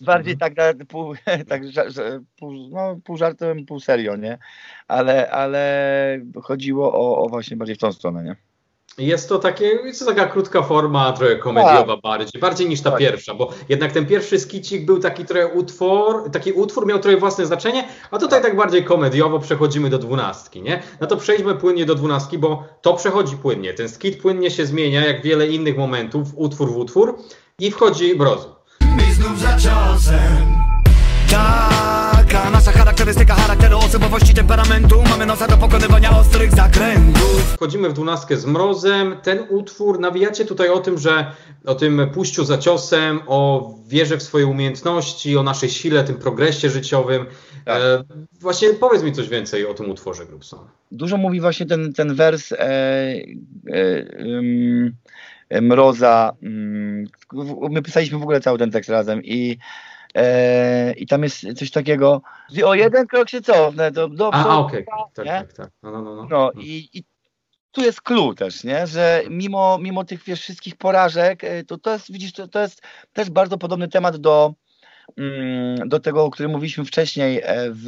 Bardziej tak, pół, tak pół, no, pół żartem, pół serio, nie? Ale, ale chodziło o, o właśnie bardziej w tą stronę, nie? Jest to takie, jest to taka krótka forma, trochę komediowa bardziej, bardziej niż ta pierwsza, bo jednak ten pierwszy skicik był taki trochę utwór, taki utwór miał trochę własne znaczenie, a tutaj tak bardziej komediowo przechodzimy do dwunastki, nie? No to przejdźmy płynnie do dwunastki, bo to przechodzi płynnie, ten skit płynnie się zmienia, jak wiele innych momentów, utwór w utwór i wchodzi Mrozu. I znów za czasem, taka nasza charakterystyka charakteru, osobowości, temperamentu. Mamy nosa do pokonywania ostrych zakrętów. Wchodzimy w dwunastkę z Mrozem. Ten utwór, nawijacie tutaj o tym, że o tym pójściu za ciosem, o wierze w swoje umiejętności, o naszej sile, tym progresie życiowym. Tak. E, właśnie powiedz mi coś więcej o tym utworze, Grubson. Dużo mówi właśnie ten, ten wers e, e, um, Mroza. Um, my pisaliśmy w ogóle cały ten tekst razem i I tam jest coś takiego, że o jeden krok się cofnę, to dobrze. A, okej, okay. tak, tak, tak. No, no, no, no. no i, i tu jest clue też, nie? Że mimo, mimo tych wiesz, wszystkich porażek, to, to jest, widzisz, to, to jest też bardzo podobny temat do, mm, do tego, o którym mówiliśmy wcześniej w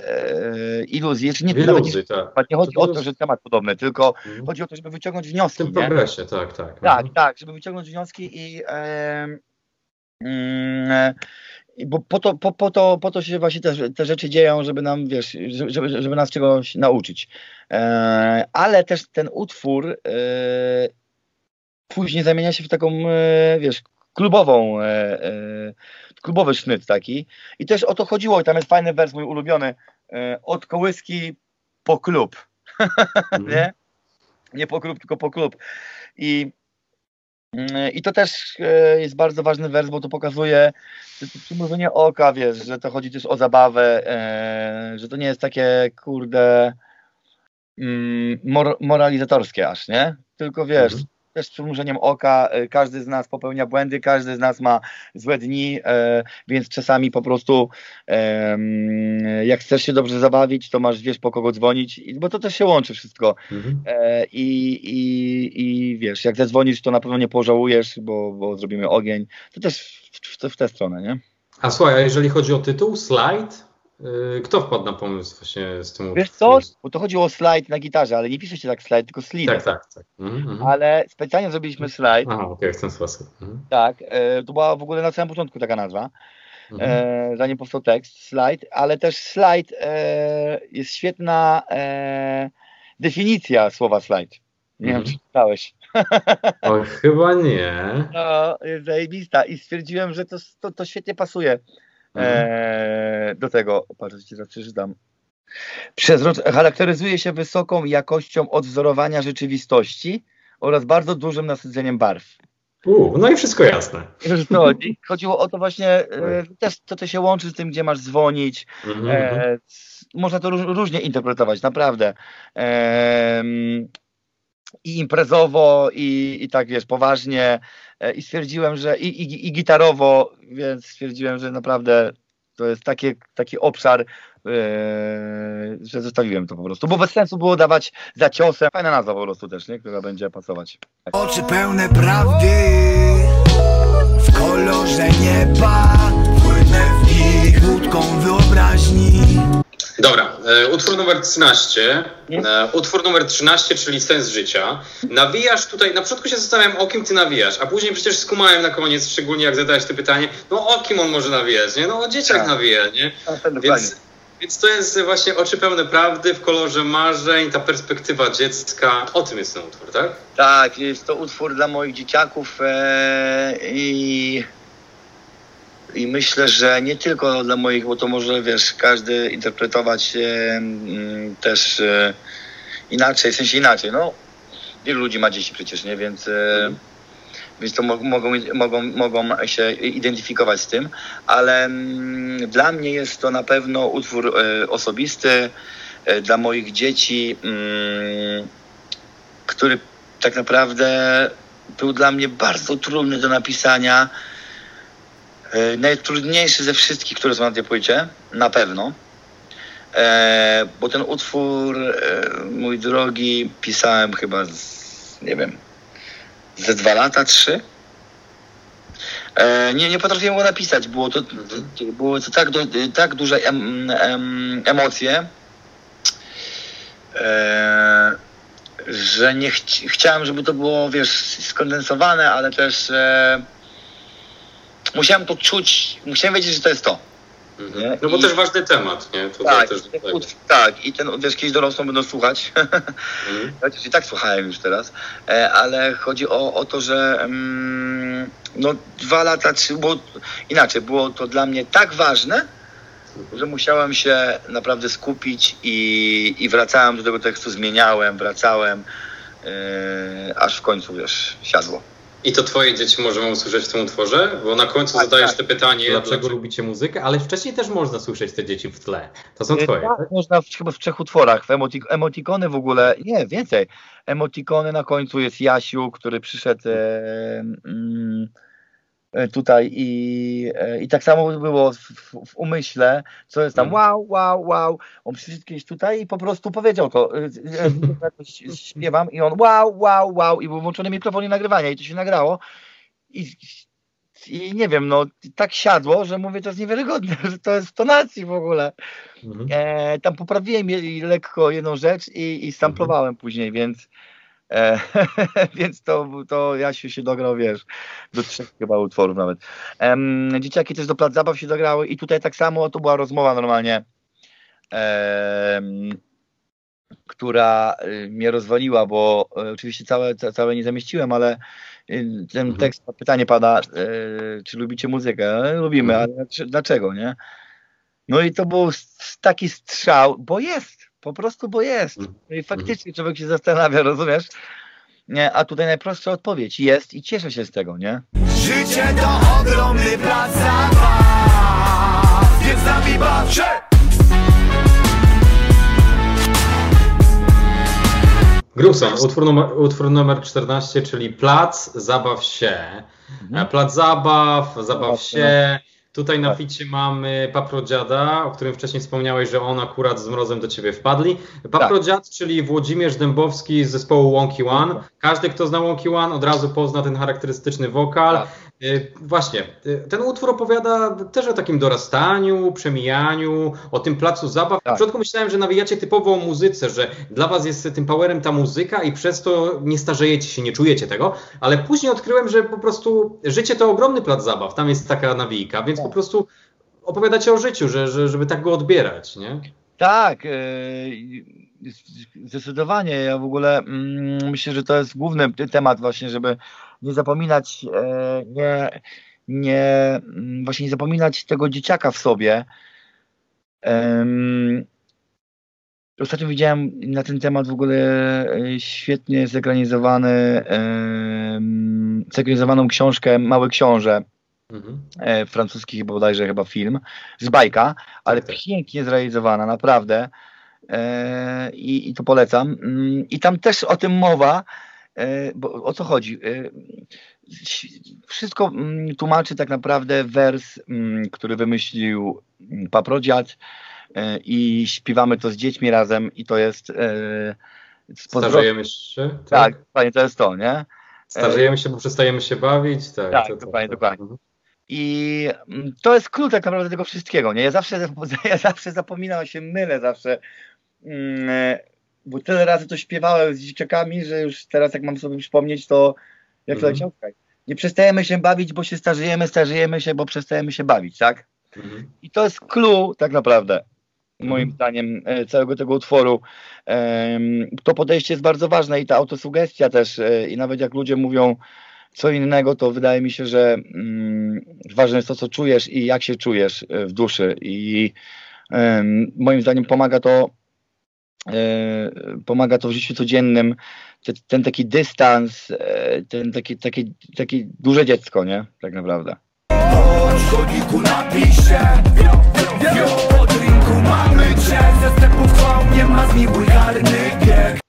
e, Iluzji. Czy nie, iluzji tak. nie chodzi to o to, że temat podobny, tylko mm. chodzi o to, żeby wyciągnąć wnioski. W tym progresie, tak, tak. Tak, tak, żeby wyciągnąć wnioski i... E, Mm, bo po to, po, po to, po to się właśnie te, te rzeczy dzieją, żeby nam, wiesz, żeby, żeby nas czegoś nauczyć. E, ale też ten utwór e, później zamienia się w taką, e, wiesz, klubową, e, e, klubowy sznyt taki. I też o to chodziło. I tam jest fajny wers, mój ulubiony. E, od kołyski po klub. Mm. nie? nie po klub, tylko po klub. I I to też jest bardzo ważny wers, bo to pokazuje przymrużenie oka, wiesz, że to chodzi też o zabawę, że to nie jest takie, kurde, mor- moralizatorskie aż, nie? Tylko wiesz, mhm. też z przymrużeniem oka każdy z nas popełnia błędy, każdy z nas ma złe dni, więc czasami po prostu jak chcesz się dobrze zabawić, to masz, wiesz, po kogo dzwonić, bo to też się łączy wszystko. Mhm. I, i, i wiesz, jak zadzwonisz, to na pewno nie pożałujesz, bo, bo zrobimy ogień. To też w, w, w tę stronę, nie? A słuchaj, a jeżeli chodzi o tytuł, slajd? Kto wpadł na pomysł właśnie z tym? Wiesz co? Bo to chodziło o slajd na gitarze, ale nie pisze się tak slajd, tylko slide. Tak, tak, tak. Mhm, ale specjalnie zrobiliśmy slajd. Aha, okej, w ten sposób. Mhm. Tak, e, to była w ogóle na samym początku taka nazwa, mhm. e, zanim powstał tekst, slajd, ale też slajd e, jest świetna e, definicja słowa slajd. Nie mhm. wiem, czy czytałeś. O, chyba nie. No, jest zajebista i stwierdziłem, że to, to, to świetnie pasuje. Eee, do tego, patrzcie, co przeczytam. Przezroc- charakteryzuje się wysoką jakością odwzorowania rzeczywistości oraz bardzo dużym nasyceniem barw. U, no i wszystko jasne. No, chodziło o to właśnie, e, też to, to się łączy z tym, gdzie masz dzwonić. E, c- można to róż- różnie interpretować, naprawdę. E, m- I imprezowo, i, i tak wiesz, poważnie, i stwierdziłem, że i, i, i gitarowo, więc stwierdziłem, że naprawdę to jest takie, taki obszar, yy, że zostawiłem to po prostu, bo bez sensu było dawać za ciosem. Fajna nazwa po prostu też, nie? Która będzie pasować. Tak. Oczy pełne prawdy, w kolorze nieba, płynę w nich łódką wyobraźni. Dobra, e, utwór numer trzynaście, e, utwór numer trzynaście, czyli Sens Życia. Nawijasz tutaj, na początku się zastanawiam, o kim ty nawijasz, a później przecież skumałem na koniec, szczególnie jak zadałeś to pytanie, no o kim on może nawijać, nie? No o dzieciach tak. nawija, nie? Więc, więc to jest właśnie Oczy pełne prawdy, w kolorze marzeń, ta perspektywa dziecka, o tym jest ten utwór, tak? Tak, jest to utwór dla moich dzieciaków e, i... I myślę, że nie tylko dla moich, bo to może, wiesz, każdy interpretować e, też e, inaczej, w sensie inaczej, no. Wielu ludzi ma dzieci przecież, nie? Więc, e, mm. więc to mo- mogą, mogą, mogą się identyfikować z tym, ale m, dla mnie jest to na pewno utwór e, osobisty e, dla moich dzieci, m, który tak naprawdę był dla mnie bardzo trudny do napisania. Najtrudniejszy ze wszystkich, które są na tej płycie, na pewno, e, bo ten utwór, e, mój drogi, pisałem chyba, z, nie wiem, ze dwa lata, trzy. E, nie, nie potrafiłem go napisać, było to, to, było to tak, do, tak duże em, em, emocje, e, że nie chci- chciałem, żeby to było, wiesz, skondensowane, ale też... E, Musiałem to czuć, musiałem wiedzieć, że to jest to. Mhm. No bo I... też ważny temat, nie? Tutaj tak, też ten utwór, tak, i ten, wiesz, kiedyś dorosłą będą słuchać. Mhm. I tak słuchałem już teraz, ale chodzi o, o to, że mm, no dwa lata, trzy, bo inaczej, było to dla mnie tak ważne, że musiałem się naprawdę skupić i, i wracałem do tego tekstu, zmieniałem, wracałem, yy, aż w końcu, wiesz, siadło. I to twoje dzieci możemy usłyszeć w tym utworze? Bo na końcu tak, zadajesz tak. te pytanie... Dlaczego, dlaczego lubicie muzykę? Ale wcześniej też można słyszeć te dzieci w tle. To są twoje. Tak, można w, chyba w trzech utworach. W emotik- emotikony w ogóle... Nie, więcej. Emotikony na końcu jest Jasiu, który przyszedł e, e, tutaj i, e, i tak samo było w, w umyśle, co jest tam wow, wow, wow. On przyszedł kiedyś tutaj i po prostu powiedział to. Śpiewam i on wow, wow, wow i był włączony mikrofon i nagrywania i to się nagrało i, i nie wiem, no tak siadło, że mówię, to jest niewiarygodne, że to jest w tonacji w ogóle. Mhm. E, tam poprawiłem lekko jedną rzecz i, i samplowałem mhm. później, więc e, więc to, to Jasiu się dograł, wiesz, do trzech chyba utworów nawet. E, dzieciaki też do plac zabaw się dograły i tutaj tak samo, to była rozmowa normalnie. E, która mnie rozwaliła, bo oczywiście całe, całe nie zamieściłem, ale ten tekst, pytanie pada, czy lubicie muzykę? Lubimy, ale dlaczego, nie? No i to był taki strzał, bo jest, po prostu bo jest. I faktycznie człowiek się zastanawia, rozumiesz? A tutaj najprostsza odpowiedź, jest i cieszę się z tego, nie? Życie to ogromny plac zabaw, więc nami baczę! Grubson, utwór numer, utwór numer czternaście, czyli Plac Zabaw się. Mhm. Plac Zabaw, Zabaw się. Tutaj na ficie mamy Paprodziada, o którym wcześniej wspomniałeś, że on akurat z Mrozem do ciebie wpadli. Paprodziad, tak. czyli Włodzimierz Dębowski z zespołu Wonky One. Każdy, kto zna Wonky One, od razu pozna ten charakterystyczny wokal. Tak. Właśnie, ten utwór opowiada też o takim dorastaniu, przemijaniu, o tym placu zabaw. Tak. Na początku myślałem, że nawijacie typowo o muzyce, że dla was jest tym powerem ta muzyka i przez to nie starzejecie się, nie czujecie tego, ale później odkryłem, że po prostu życie to ogromny plac zabaw, tam jest taka nawijka, więc tak. po prostu opowiadacie o życiu, że, że, żeby tak go odbierać, nie? Tak, zdecydowanie. Ja w ogóle myślę, że to jest główny temat właśnie, żeby nie zapominać, nie, nie, właśnie nie zapominać tego dzieciaka w sobie. Ostatnio widziałem na ten temat w ogóle świetnie zekranizowany, zekranizowaną książkę Mały Książę. Mhm. Francuski chyba bodajże chyba film z bajka, ale tak. pięknie zrealizowana, naprawdę e, i, i to polecam i tam też o tym mowa, e, bo o co chodzi, e, wszystko m, tłumaczy tak naprawdę wers, m, który wymyślił Paprodziad e, i śpiewamy to z dziećmi razem i to jest e, starzejemy się, tak? tak, to jest to, nie? Starzejemy się, bo przestajemy się bawić, tak, tak to, to, to, dokładnie, to. dokładnie I to jest klucz tak naprawdę tego wszystkiego, nie? Ja zawsze, ja zawsze zapominam, się mylę zawsze, bo tyle razy to śpiewałem z dzieciakami, że już teraz jak mam sobie przypomnieć, to jak to mhm. nie przestajemy się bawić, bo się starzejemy, starzejemy się, bo przestajemy się bawić, tak? Mhm. I to jest clue tak naprawdę, moim zdaniem, całego tego utworu. To podejście jest bardzo ważne i ta autosugestia też, i nawet jak ludzie mówią co innego, to wydaje mi się, że mm, ważne jest to, co czujesz i jak się czujesz w duszy. I y, moim zdaniem pomaga to, y, pomaga to w życiu codziennym. Te, ten taki dystans, y, ten taki, taki, taki duże dziecko, nie? Tak naprawdę.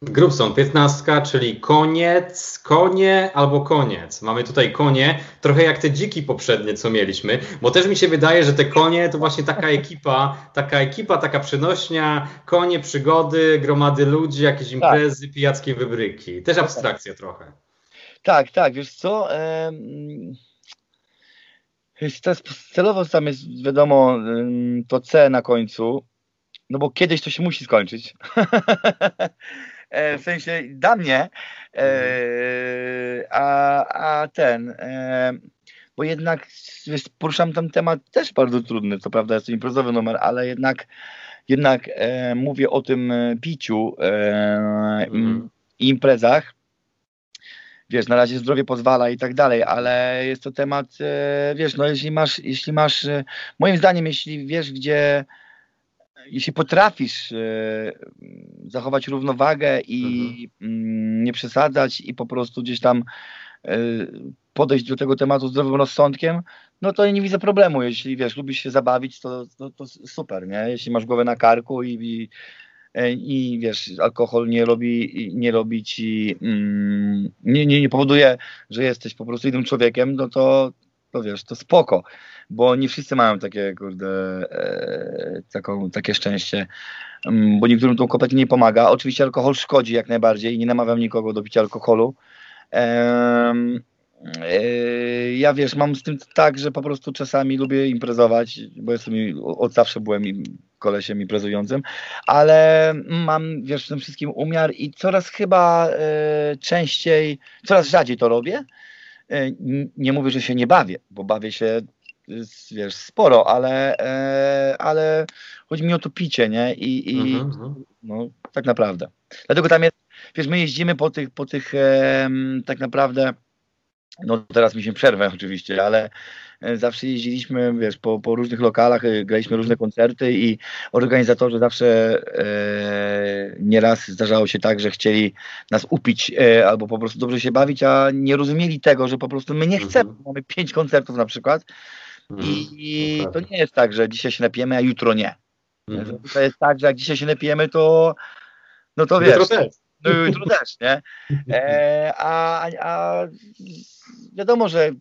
Grubson, piętnastka, czyli koniec, konie albo koniec. Mamy tutaj konie, trochę jak te dziki poprzednie, co mieliśmy, bo też mi się wydaje, że te konie to właśnie taka ekipa, taka ekipa, taka przenośnia, konie, przygody, gromady ludzi, jakieś imprezy, tak. Pijackie wybryki. Też abstrakcja trochę. Tak, tak, wiesz co... Ehm... Celowo tam jest, wiadomo, to C na końcu, no bo kiedyś to się musi skończyć. W sensie dla mnie, a, a ten, bo jednak wiesz, poruszam tam temat też bardzo trudny, co prawda jest to imprezowy numer, ale jednak, jednak mówię o tym piciu i imprezach. Wiesz, na razie zdrowie pozwala i tak dalej, ale jest to temat, e, wiesz, no jeśli masz, jeśli masz, e, moim zdaniem, jeśli wiesz, gdzie, jeśli potrafisz e, zachować równowagę i mhm. m, nie przesadzać i po prostu gdzieś tam e, podejść do tego tematu zdrowym rozsądkiem, no to nie widzę problemu. Jeśli, wiesz, lubisz się zabawić, to, to, to super, nie? Jeśli masz głowę na karku i, i I wiesz, alkohol nie robi, nie robi ci, mm, nie, nie, nie powoduje, że jesteś po prostu innym człowiekiem, no to, to wiesz, to spoko, bo nie wszyscy mają takie, kurde, e, taką, takie szczęście, bo niektórym to kompletnie nie pomaga. Oczywiście alkohol szkodzi jak najbardziej, nie namawiam nikogo do picia alkoholu. E, Ja wiesz, mam z tym tak, że po prostu czasami lubię imprezować, bo jestem, od zawsze byłem kolesiem imprezującym, ale mam, wiesz, w tym wszystkim umiar i coraz chyba y, częściej, coraz rzadziej to robię. Y, nie mówię, że się nie bawię, bo bawię się, wiesz, sporo, ale, y, ale chodzi mi o to picie, nie? I, i mhm, no, tak naprawdę. Dlatego tam jest, wiesz, my jeździmy po tych, po tych e, tak naprawdę. No teraz mi się przerwę oczywiście, ale zawsze jeździliśmy, wiesz, po, po różnych lokalach, graliśmy różne koncerty i organizatorzy zawsze e, nieraz zdarzało się tak, że chcieli nas upić e, albo po prostu dobrze się bawić, a nie rozumieli tego, że po prostu my nie chcemy, mhm. mamy pięć koncertów na przykład i, i to nie jest tak, że dzisiaj się napijemy, a jutro nie. Mhm. To jest tak, że jak dzisiaj się napijemy, to no to wiesz... No jutro też, nie? E, a, a wiadomo, że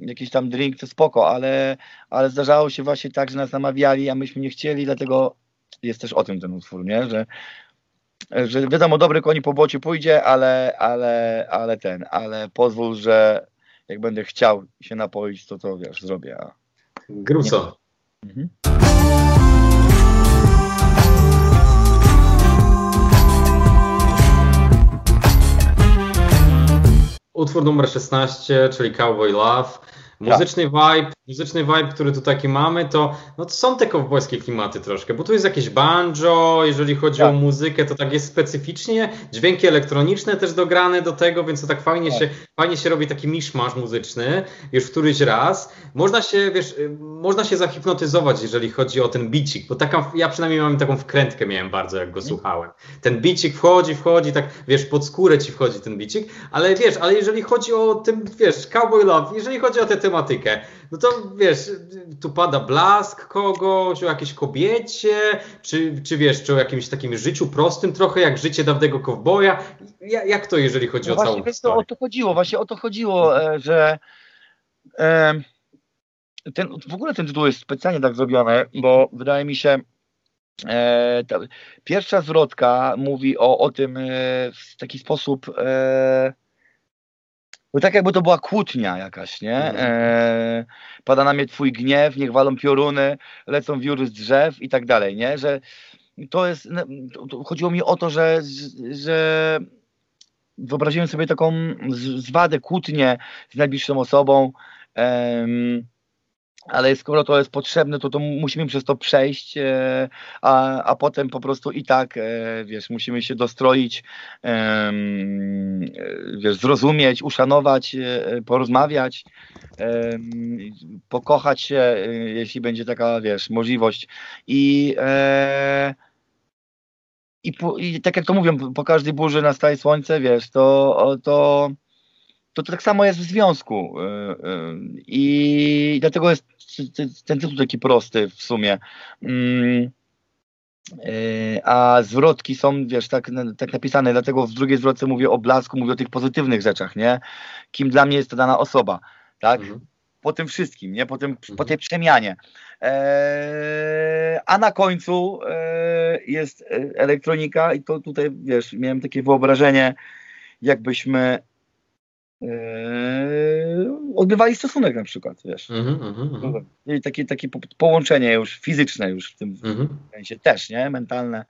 jakiś tam drink to spoko, ale, ale zdarzało się właśnie tak, że nas namawiali, a myśmy nie chcieli, dlatego jest też o tym ten utwór, nie? Że, że wiadomo, dobry koń po błocie pójdzie, ale, ale, ale ten, ale pozwól, że jak będę chciał się napoić, to to wiesz, zrobię. A... Gruco. Mhm. Utwór numer szesnaście, czyli Cowboy Love. Muzyczny vibe, muzyczny vibe, który tu taki mamy, to, no to są te kowbojskie klimaty troszkę, bo tu jest jakieś banjo, jeżeli chodzi tak. o muzykę, to tak jest specyficznie, dźwięki elektroniczne też dograne do tego, więc to tak fajnie, tak. Się, fajnie się robi taki miszmasz muzyczny już któryś raz. Można się, wiesz, można się zahipnotyzować, jeżeli chodzi o ten bicik, bo taka, ja przynajmniej mam taką wkrętkę miałem bardzo, jak go słuchałem. Ten bicik wchodzi, wchodzi, tak, wiesz, pod skórę ci wchodzi ten bicik, ale wiesz, ale jeżeli chodzi o ten, wiesz, Cowboy Love, jeżeli chodzi o te tematykę. No to wiesz, tu pada blask kogoś, o jakiejś kobiecie, czy, czy wiesz, czy o jakimś takim życiu prostym trochę, jak życie dawnego kowboja. Ja, jak to, jeżeli chodzi no o całą historię? Właśnie o to chodziło, właśnie o to chodziło, że e, ten, w ogóle ten tytuł jest specjalnie tak zrobiony, bo wydaje mi się, e, ta, pierwsza zwrotka mówi o, o tym e, w taki sposób... E, Bo tak jakby to była kłótnia jakaś, nie? E, pada na mnie twój gniew, niech walą pioruny, lecą wióry z drzew i tak dalej, nie? Że to jest, to chodziło mi o to, że, że wyobraziłem sobie taką zwadę, kłótnię z najbliższą osobą, e, ale skoro to jest potrzebne, to, to musimy przez to przejść, e, a, a potem po prostu i tak, e, wiesz, musimy się dostroić, e, wiesz, zrozumieć, uszanować, e, porozmawiać, e, pokochać się, e, jeśli będzie taka, wiesz, możliwość. I, e, i, po, i tak jak to mówią, po każdej burzy nastaje słońce, wiesz, to... to To, to tak samo jest w związku i dlatego jest ten tytuł taki prosty w sumie, a zwrotki są, wiesz, tak, tak napisane, dlatego w drugiej zwrotce mówię o blasku, mówię o tych pozytywnych rzeczach, nie? Kim dla mnie jest ta dana osoba, tak? Mhm. Po tym wszystkim, nie? Po, tym, mhm. po tej przemianie. Eee, a na końcu e, jest elektronika i to tutaj, wiesz, miałem takie wyobrażenie, jakbyśmy Yy, odbywali stosunek na przykład, wiesz. Mm-hmm, mm-hmm. I takie, takie po, połączenie już fizyczne już w tym mm-hmm. sensie też, nie? Mentalne.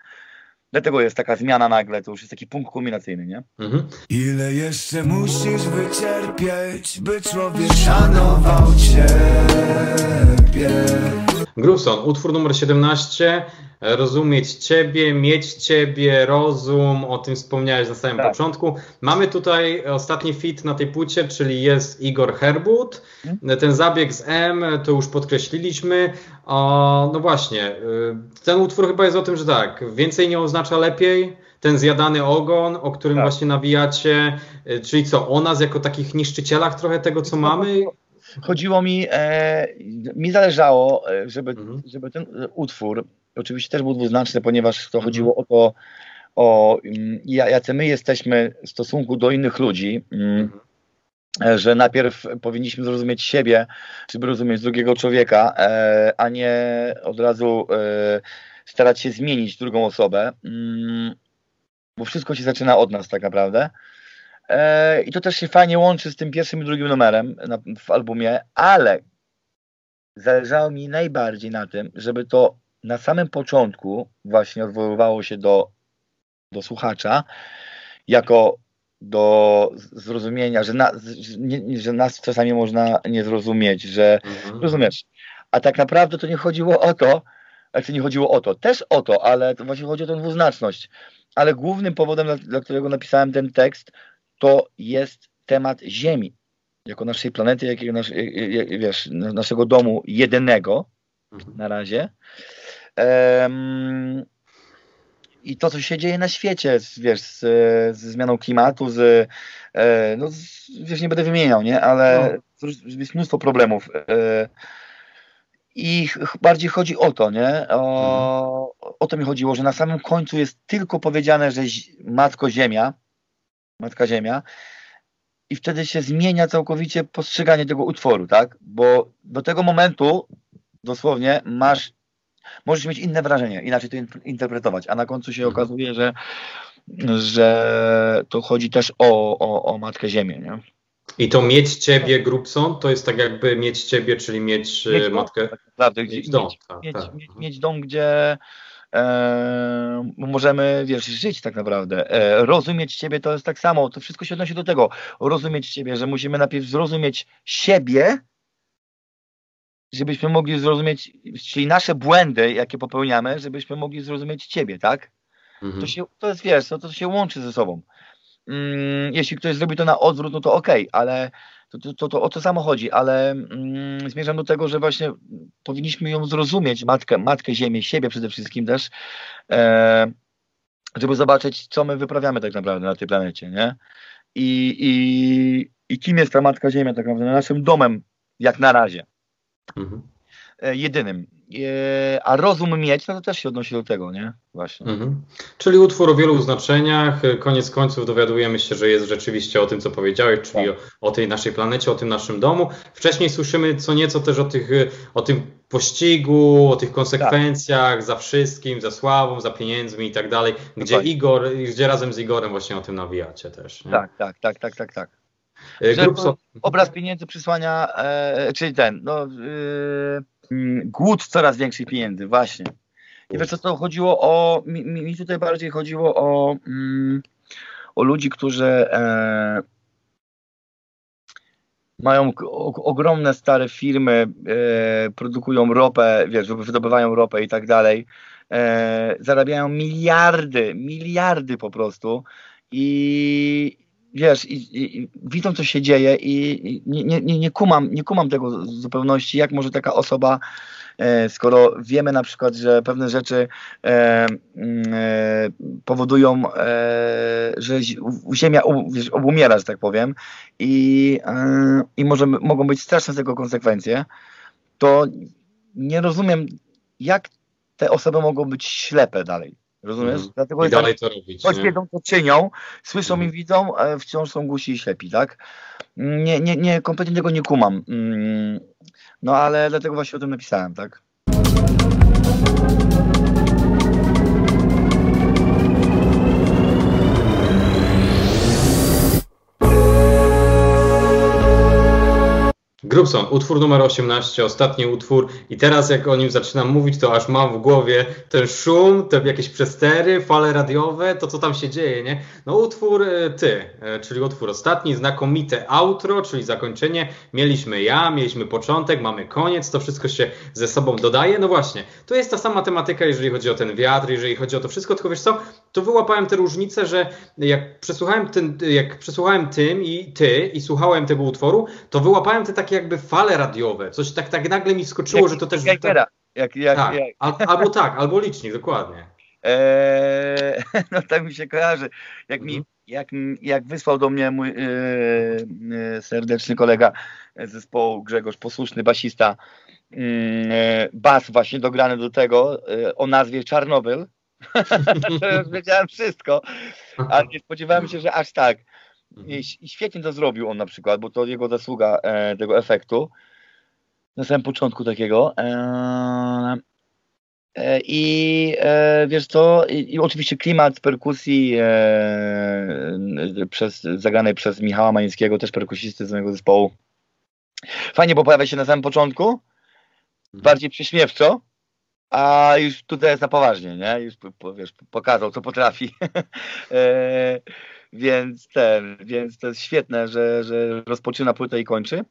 Dlatego jest taka zmiana nagle, to już jest taki punkt kulminacyjny, nie? Mm-hmm. Ile jeszcze musisz wycierpieć, by człowiek szanował ciebie? Grubson, utwór numer siedemnaście, Rozumieć Ciebie, Mieć Ciebie, Rozum, o tym wspomniałeś na samym tak. początku. Mamy tutaj ostatni feat na tej płycie, czyli jest Igor Herbut. Hmm? Ten zabieg z M to już podkreśliliśmy. O, no właśnie, ten utwór chyba jest o tym, że tak, więcej nie oznacza lepiej. Ten zjadany ogon, o którym tak. właśnie nawijacie, czyli co, o nas jako takich niszczycielach trochę tego, co mamy? Chodziło mi, e, mi zależało, żeby, mhm. żeby ten utwór, oczywiście też był dwuznaczny, ponieważ to mhm. chodziło o to, o jacy my jesteśmy w stosunku do innych ludzi, mhm. że najpierw powinniśmy zrozumieć siebie, żeby rozumieć drugiego człowieka, e, a nie od razu e, starać się zmienić drugą osobę, mm, bo wszystko się zaczyna od nas tak naprawdę. I to też się fajnie łączy z tym pierwszym i drugim numerem na, w albumie, ale zależało mi najbardziej na tym, żeby to na samym początku właśnie odwoływało się do, do słuchacza, jako do zrozumienia, że, na, nie, że nas czasami można nie zrozumieć, że mhm. rozumiesz. A tak naprawdę to nie chodziło o to, znaczy nie chodziło o to, też o to, ale to właśnie chodzi o tę dwuznaczność. Ale głównym powodem, dla, dla którego napisałem ten tekst, to jest temat Ziemi, jako naszej planety, jakiego nasz, wiesz, naszego domu jedynego na razie. Um, I to, co się dzieje na świecie, wiesz, z, z zmianą klimatu, z, no, z, wiesz, nie będę wymieniał, nie, ale no. jest mnóstwo problemów. I bardziej chodzi o to, nie? O, o to mi chodziło, że na samym końcu jest tylko powiedziane, że Matko Ziemia, Matka Ziemia, i wtedy się zmienia całkowicie postrzeganie tego utworu, tak? Bo do tego momentu dosłownie masz, możesz mieć inne wrażenie, inaczej to interpretować, a na końcu się okazuje, że, że to chodzi też o, o, o Matkę Ziemię, nie? I to mieć ciebie, Grubson, to jest tak jakby mieć ciebie, czyli mieć, mieć matkę. Dom, gdzie, mieć, dom, tak, mieć, tak. Mieć, mieć dom, gdzie e, możemy, wiesz, żyć tak naprawdę. E, rozumieć ciebie to jest tak samo, to wszystko się odnosi do tego. Rozumieć ciebie, że musimy najpierw zrozumieć siebie, żebyśmy mogli zrozumieć, czyli nasze błędy, jakie popełniamy, żebyśmy mogli zrozumieć ciebie, tak? Mhm. To, się, to jest, wiesz, to, to się łączy ze sobą. Jeśli ktoś zrobi to na odwrót, no to okej, okay, ale to, to, to, to o to samo chodzi, ale mm, zmierzam do tego, że właśnie powinniśmy ją zrozumieć, matkę, matkę ziemię, siebie przede wszystkim też, e, żeby zobaczyć, co my wyprawiamy tak naprawdę na tej planecie, nie? I, i, i kim jest ta Matka Ziemia tak naprawdę, naszym domem, jak na razie. Mhm. E, jedynym. A rozum mieć, no to też się odnosi do tego, nie? Właśnie. Mhm. Czyli utwór o wielu znaczeniach, koniec końców dowiadujemy się, że jest rzeczywiście o tym, co powiedziałeś, czyli tak. o, o tej naszej planecie, o tym naszym domu. Wcześniej słyszymy co nieco też o, tych, o tym pościgu, o tych konsekwencjach, tak. za wszystkim, za sławą, za pieniędzmi i tak dalej, gdzie Igor, gdzie razem z Igorem właśnie o tym nawijacie też. Nie? Tak, tak, tak, tak, tak, tak. Grubson. Obraz pieniędzy przysłania, e, czyli ten, no, e, głód coraz większych pieniędzy, właśnie. I wiesz, to chodziło o, mi, mi tutaj bardziej chodziło o, mm, o ludzi, którzy e, mają o, ogromne stare firmy, e, produkują ropę, wiesz, wydobywają ropę i tak dalej. E, zarabiają miliardy, miliardy po prostu i wiesz, i, i, widzą, co się dzieje i, i nie, nie, nie, kumam, nie kumam tego w zupełności, jak może taka osoba, e, skoro wiemy na przykład, że pewne rzeczy e, e, powodują, e, że ziemia u, wiesz, obumiera, że tak powiem, i, e, i może, mogą być straszne z tego konsekwencje, to nie rozumiem, jak te osoby mogą być ślepe dalej. Rozumiesz? Mm. Dlatego i dalej to robić. Choć wiedzą, co czynią, słyszą mm. i widzą, a wciąż są głusi i ślepi, tak? Nie, nie, nie, kompletnie tego nie kumam. Mm. No ale dlatego właśnie o tym napisałem, tak? Grubson, utwór numer osiemnaście, ostatni utwór i teraz jak o nim zaczynam mówić, to aż mam w głowie ten szum, te jakieś przestery, fale radiowe, to co tam się dzieje, nie? No utwór Ty, czyli utwór ostatni, znakomite outro, czyli zakończenie, mieliśmy ja, mieliśmy początek, mamy koniec, to wszystko się ze sobą dodaje, no właśnie, to jest ta sama tematyka, jeżeli chodzi o ten wiatr, jeżeli chodzi o to wszystko, tylko wiesz co, to wyłapałem tę różnicę, że jak przesłuchałem, ten, jak przesłuchałem tym i Ty i słuchałem tego utworu, to wyłapałem te takie jakby fale radiowe, coś tak, tak nagle mi skoczyło, jak, że to też... Jak tak, jak, jak, tak. Jak. Al, albo tak, albo licznik, dokładnie. Eee, no tak mi się kojarzy. Jak, mi, jak, jak wysłał do mnie mój e, e, serdeczny kolega z zespołu Grzegorz Posłuszny, basista, e, bas właśnie dograny do tego e, o nazwie Czarnobyl. To już wiedziałem wszystko, ale nie spodziewałem się, że aż tak. I świetnie to zrobił on na przykład, bo to jego zasługa e, tego efektu na samym początku takiego e, e, i e, wiesz co, i, i oczywiście klimat perkusji e, przez, zagranej przez Michała Malińskiego, też perkusisty z mojego zespołu, fajnie, bo pojawia się na samym początku bardziej prześmiewczo, a już tutaj jest na poważnie, nie? Już wiesz, pokazał, co potrafi. e, Więc, ten, więc to jest świetne, że, że rozpoczyna płytę i kończy.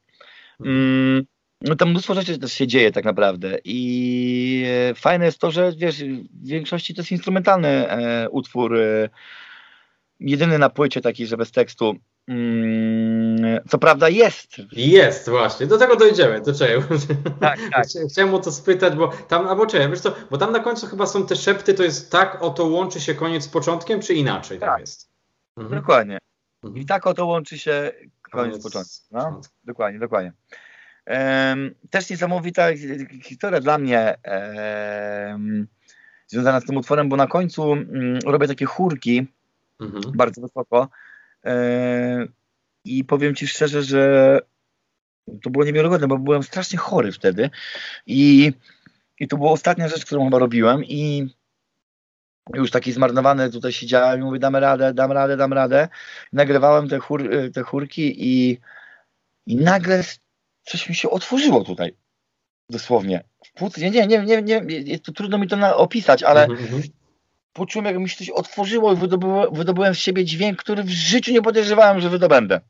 Mm, no tam mnóstwo rzeczy też się dzieje tak naprawdę i e, fajne jest to, że wiesz, w większości to jest instrumentalny e, utwór, e, jedyny na płycie taki, że bez tekstu. Mm, co prawda jest. Jest, właśnie. Do tego dojdziemy. Do czego? Tak, tak. Chciałem o to spytać, bo tam, albo czekaj, wiesz co, bo tam na końcu chyba są te szepty, to jest tak, oto łączy się koniec z początkiem, czy inaczej tak. Tam jest? Mhm. Dokładnie. I tak oto łączy się koniec początku. No, dokładnie, dokładnie. Um, też niesamowita historia dla mnie um, związana z tym utworem, bo na końcu um, robię takie chórki mhm. bardzo wysoko um, i powiem Ci szczerze, że to było niewiarygodne, bo byłem strasznie chory wtedy i, i to była ostatnia rzecz, którą chyba robiłem i już taki zmarnowany tutaj siedziałem i mówię, dam radę, dam radę, dam radę. Nagrywałem te, chór, te chórki i, i nagle coś mi się otworzyło tutaj. Dosłownie. W płuc, nie, nie, nie, nie, nie, to trudno mi to na, opisać, ale mm-hmm. poczułem, jak mi się coś otworzyło i wydobyłem, wydobyłem z siebie dźwięk, który w życiu nie podejrzewałem, że wydobędę.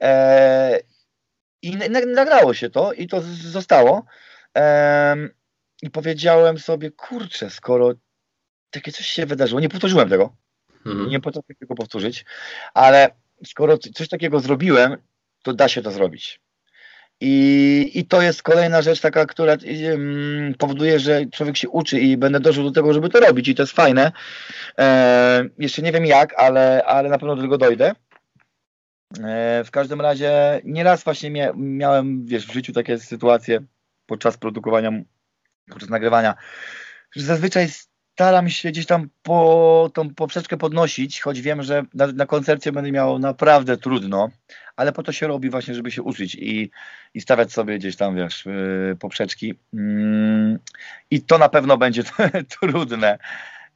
Eee, I nagrało się to i to z, zostało. Eee, I powiedziałem sobie, kurczę, skoro takie coś się wydarzyło, nie powtórzyłem tego, hmm. nie potrafię tego powtórzyć, ale skoro coś takiego zrobiłem, to da się to zrobić. I, i to jest kolejna rzecz taka, która um, powoduje, że człowiek się uczy i będę dążył do tego, żeby to robić i to jest fajne. E, jeszcze nie wiem jak, ale, ale na pewno do tego dojdę. E, w każdym razie nieraz właśnie mia- miałem wiesz, w życiu takie sytuacje podczas produkowania, podczas nagrywania, że zazwyczaj staram się gdzieś tam po, tą poprzeczkę podnosić, choć wiem, że na, na koncercie będę miał naprawdę trudno, ale po to się robi właśnie, żeby się uczyć i, i stawiać sobie gdzieś tam, wiesz, poprzeczki. I to na pewno będzie trudne,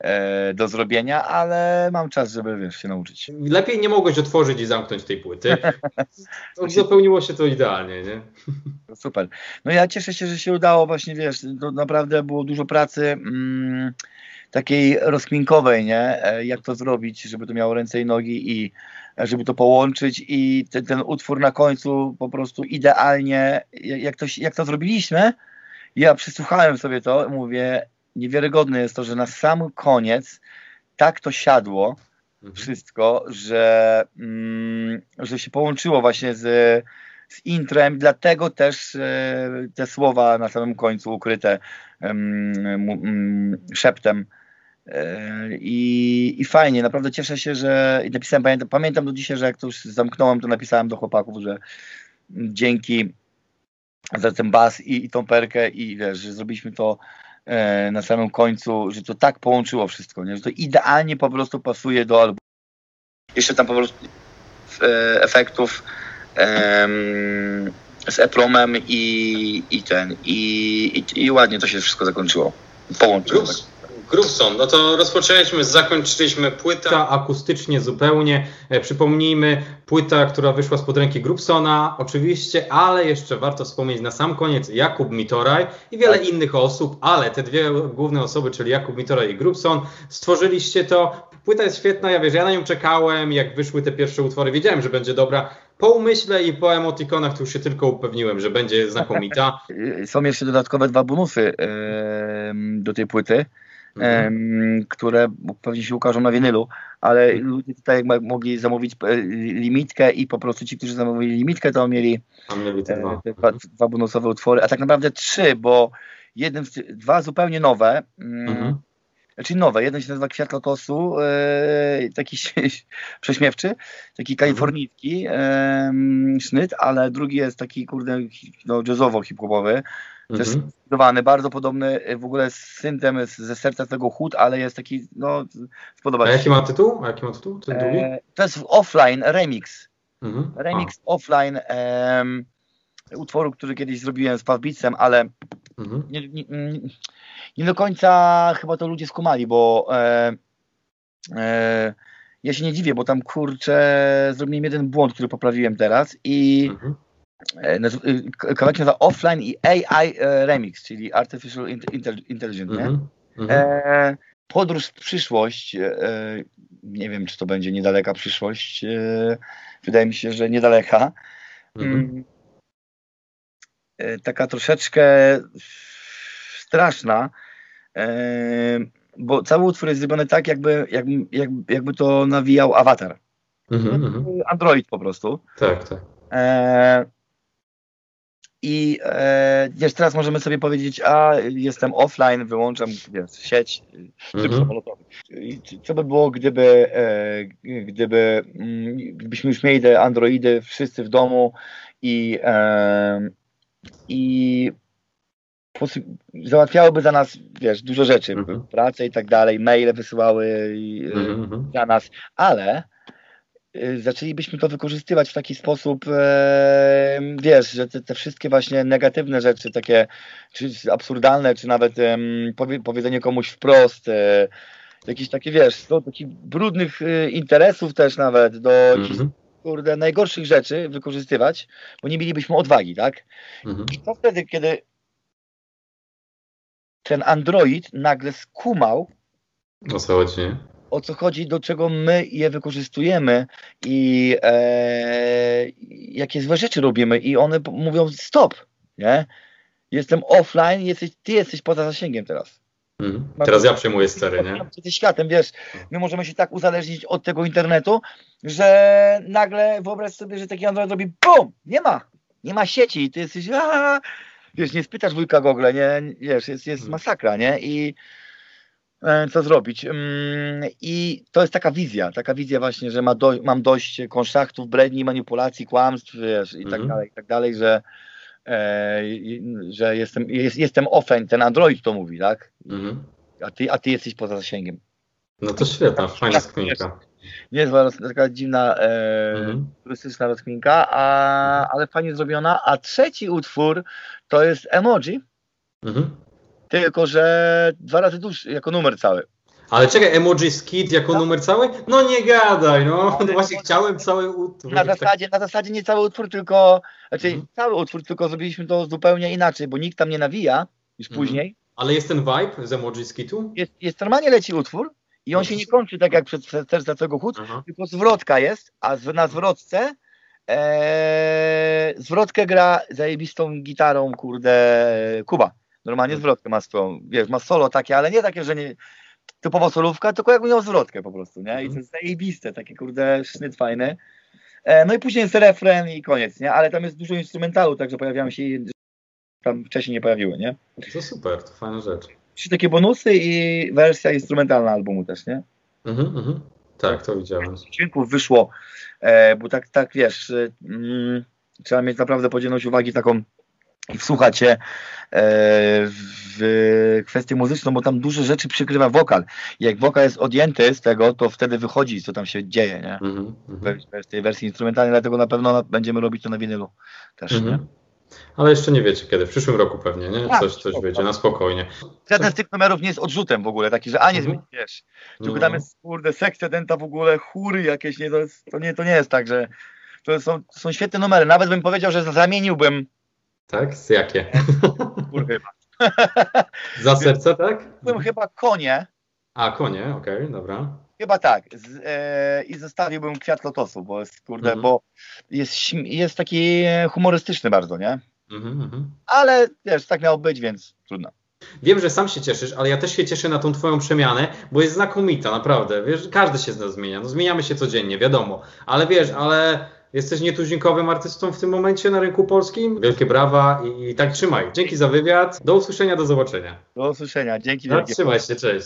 e, do zrobienia, ale mam czas, żeby wiesz, się nauczyć. Lepiej nie mogłeś otworzyć i zamknąć tej płyty. Zapełniło się to idealnie, nie? Super. No ja cieszę się, że się udało właśnie, wiesz, to naprawdę było dużo pracy mm, takiej rozkminkowej, nie? Jak to zrobić, żeby to miało ręce i nogi i żeby to połączyć i ten, ten utwór na końcu po prostu idealnie, jak to, jak to zrobiliśmy, ja przysłuchałem sobie to, mówię, niewiarygodne jest to, że na sam koniec tak to siadło wszystko, że, mm, że się połączyło właśnie z, z intrem, dlatego też e, te słowa na samym końcu ukryte mm, mm, szeptem. I, I fajnie, naprawdę cieszę się, że i napisałem, pamiętam, pamiętam do dzisiaj, że jak to już zamknąłem, to napisałem do chłopaków, że dzięki za ten bas i, i tą perkę i wiesz, że zrobiliśmy to e, na samym końcu, że to tak połączyło wszystko, nie? Że to idealnie po prostu pasuje do albumu. Jeszcze tam po prostu e, efektów e, z epromem i, i ten i, i, i ładnie to się wszystko zakończyło, połączyło. Grubson, no to rozpoczęliśmy, zakończyliśmy płytę akustycznie zupełnie. Przypomnijmy, płyta, która wyszła spod ręki Grubsona, oczywiście, ale jeszcze warto wspomnieć na sam koniec Jakub Mitoraj i wiele tak. innych osób, ale te dwie główne osoby, czyli Jakub Mitoraj i Grubson, stworzyliście to. Płyta jest świetna, ja wiesz, ja na nią czekałem, jak wyszły te pierwsze utwory, wiedziałem, że będzie dobra. Po umyśle i po emotikonach to już się tylko upewniłem, że będzie znakomita. Są jeszcze dodatkowe dwa bonusy yy, do tej płyty. Mm-hmm. które pewnie się ukażą na winylu, ale ludzie tutaj mogli zamówić limitkę i po prostu ci, którzy zamówili limitkę, to mieli, mieli te dwa. Te dwa, dwa bonusowe utwory, a tak naprawdę trzy, bo jeden, dwa zupełnie nowe, mm-hmm. znaczy nowe, jeden się nazywa Kwiat Lotosu, yy, taki prześmiewczy, taki kalifornijski yy, sznyt, ale drugi jest taki kurde no, jazzowo-hip-hopowy. To jest mm-hmm. bardzo podobny w ogóle z syntem ze serca tego chód, ale jest taki, no, spodoba się. A jaki ma tytuł? A jaki ma tytuł? Ten drugi? E, to jest offline remix. Mm-hmm. Remix A. offline em, utworu, który kiedyś zrobiłem z Pawbicem, ale mm-hmm. nie, nie, nie do końca chyba to ludzie skumali, bo e, e, ja się nie dziwię, bo tam kurczę zrobiłem jeden błąd, który poprawiłem teraz i mm-hmm. kawałek nazywa Offline i A I Remix, czyli Artificial Intelligence. Mm-hmm, mm-hmm. E, podróż w przyszłość, e, nie wiem, czy to będzie niedaleka przyszłość, e, wydaje mi się, że niedaleka. Mm-hmm. E, taka troszeczkę straszna, e, bo cały utwór jest zrobiony tak, jakby, jakby, jakby to nawijał awatar. Mm-hmm. Android po prostu. Tak, tak. E, I e, wiesz, teraz możemy sobie powiedzieć, a jestem offline, wyłączam wiesz, sieć, tryb mm-hmm. samolotowy. Co by było, gdyby, e, gdyby m, gdybyśmy już mieli te androidy wszyscy w domu i, e, i posy- załatwiałyby za nas wiesz, dużo rzeczy, mm-hmm. pracę i tak dalej, maile wysyłały i, mm-hmm. za nas, ale... zaczęlibyśmy to wykorzystywać w taki sposób, e, wiesz, że te, te wszystkie właśnie negatywne rzeczy, takie czy absurdalne, czy nawet e, powie, powiedzenie komuś wprost, e, jakieś takie, wiesz, do takich brudnych e, interesów też nawet, do mm-hmm. kurde, najgorszych rzeczy wykorzystywać, bo nie mielibyśmy odwagi, tak? Mm-hmm. I to wtedy, kiedy ten android nagle skumał, o co chodzi, o co chodzi, do czego my je wykorzystujemy i e, jakie złe rzeczy robimy i one p- mówią stop, nie? Jestem offline, jesteś, ty jesteś poza zasięgiem teraz. Mm. Teraz ja przejmuję stery, nie? Światem, wiesz, my możemy się tak uzależnić od tego internetu, że nagle wyobraź sobie, że taki android robi BUM! Nie ma! Nie ma sieci i ty jesteś aaa! Wiesz, nie spytasz wujka Google, nie? Wiesz, jest, jest masakra, nie? I co zrobić. I to jest taka wizja, taka wizja właśnie, że ma do, mam dość konszachtów, bredni, manipulacji, kłamstw, wiesz, i tak mm-hmm. dalej, i tak dalej, że, e, że jestem, jest, jestem offline, ten android to mówi, tak? Mm-hmm. A, ty, a ty jesteś poza zasięgiem. No to świetna, fajna skminka. Niezła, taka dziwna, e, mm-hmm. turystyczna rozkminka, a, ale fajnie zrobiona. A trzeci utwór to jest emoji. Mhm. Tylko że dwa razy dłuższy, jako numer cały. Ale czekaj, Emoji Skid jako no. numer cały? No nie gadaj, no, no właśnie chciałem cały utwór. Na zasadzie, na zasadzie nie cały utwór, tylko, znaczy mm. cały utwór, tylko zrobiliśmy to zupełnie inaczej, bo nikt tam nie nawija już mm. później. Ale jest ten vibe z Emoji Skitu? Jest, jest normalnie leci utwór i on no. się nie kończy tak jak przed Serc dla Twego Chód, uh-huh. tylko zwrotka jest, a na zwrotce ee, zwrotkę gra zajebistą gitarą, kurde, Kuba. Normalnie zwrotkę ma z tą, wiesz, ma solo takie, ale nie takie, że nie... typowo solówka, tylko jakby miał zwrotkę po prostu, nie? I to jest zajebiste, takie kurde sznyt fajne. E, no i później jest refren i koniec, nie? Ale tam jest dużo instrumentalu, także pojawiają się i tam wcześniej nie pojawiły, nie? To super, to fajna rzecz. Czyli takie bonusy i wersja instrumentalna albumu też, nie? Mhm, mhm. Tak, to widziałem. Dźwięków wyszło, e, bo tak, tak wiesz, mm, trzeba mieć naprawdę podzielność uwagi taką i wsłuchać się e, w kwestię muzyczną, bo tam dużo rzeczy przykrywa wokal. Jak wokal jest odjęty z tego, to wtedy wychodzi, co tam się dzieje, nie? Mm-hmm. W, w tej wersji instrumentalnej, dlatego na pewno będziemy robić to na winylu też, mm-hmm. nie? Ale jeszcze nie wiecie kiedy, w przyszłym roku pewnie, nie? Coś, coś tak, wyjdzie, tak. na spokojnie. Żaden z tych numerów nie jest odrzutem w ogóle, taki, że a nie mhm. zmienisz, tylko mhm. tam jest kurde sekcedenta w ogóle, chóry jakieś, nie? To, jest, to, nie, to nie jest tak, że to są, są świetne numery, nawet bym powiedział, że zamieniłbym. Tak? Z jakie? Chyba. Za serce, tak? Byłem chyba konie. A, konie, okej, okay, dobra. Chyba tak. Z, e, I zostawiłbym Kwiat Lotosu, bo jest, kurde, mm-hmm. bo jest, jest taki humorystyczny bardzo, nie? Mm-hmm. Ale wiesz, tak miało być, więc trudno. Wiem, że sam się cieszysz, ale ja też się cieszę na tą twoją przemianę, bo jest znakomita, naprawdę. Wiesz, każdy się z nas zmienia. No, zmieniamy się codziennie, wiadomo. Ale wiesz, ale... Jesteś nietuzinkowym artystą w tym momencie na rynku polskim. Wielkie brawa i, i tak trzymaj. Dzięki za wywiad. Do usłyszenia, do zobaczenia. Do usłyszenia. Dzięki wielkie. No, trzymaj się, cześć.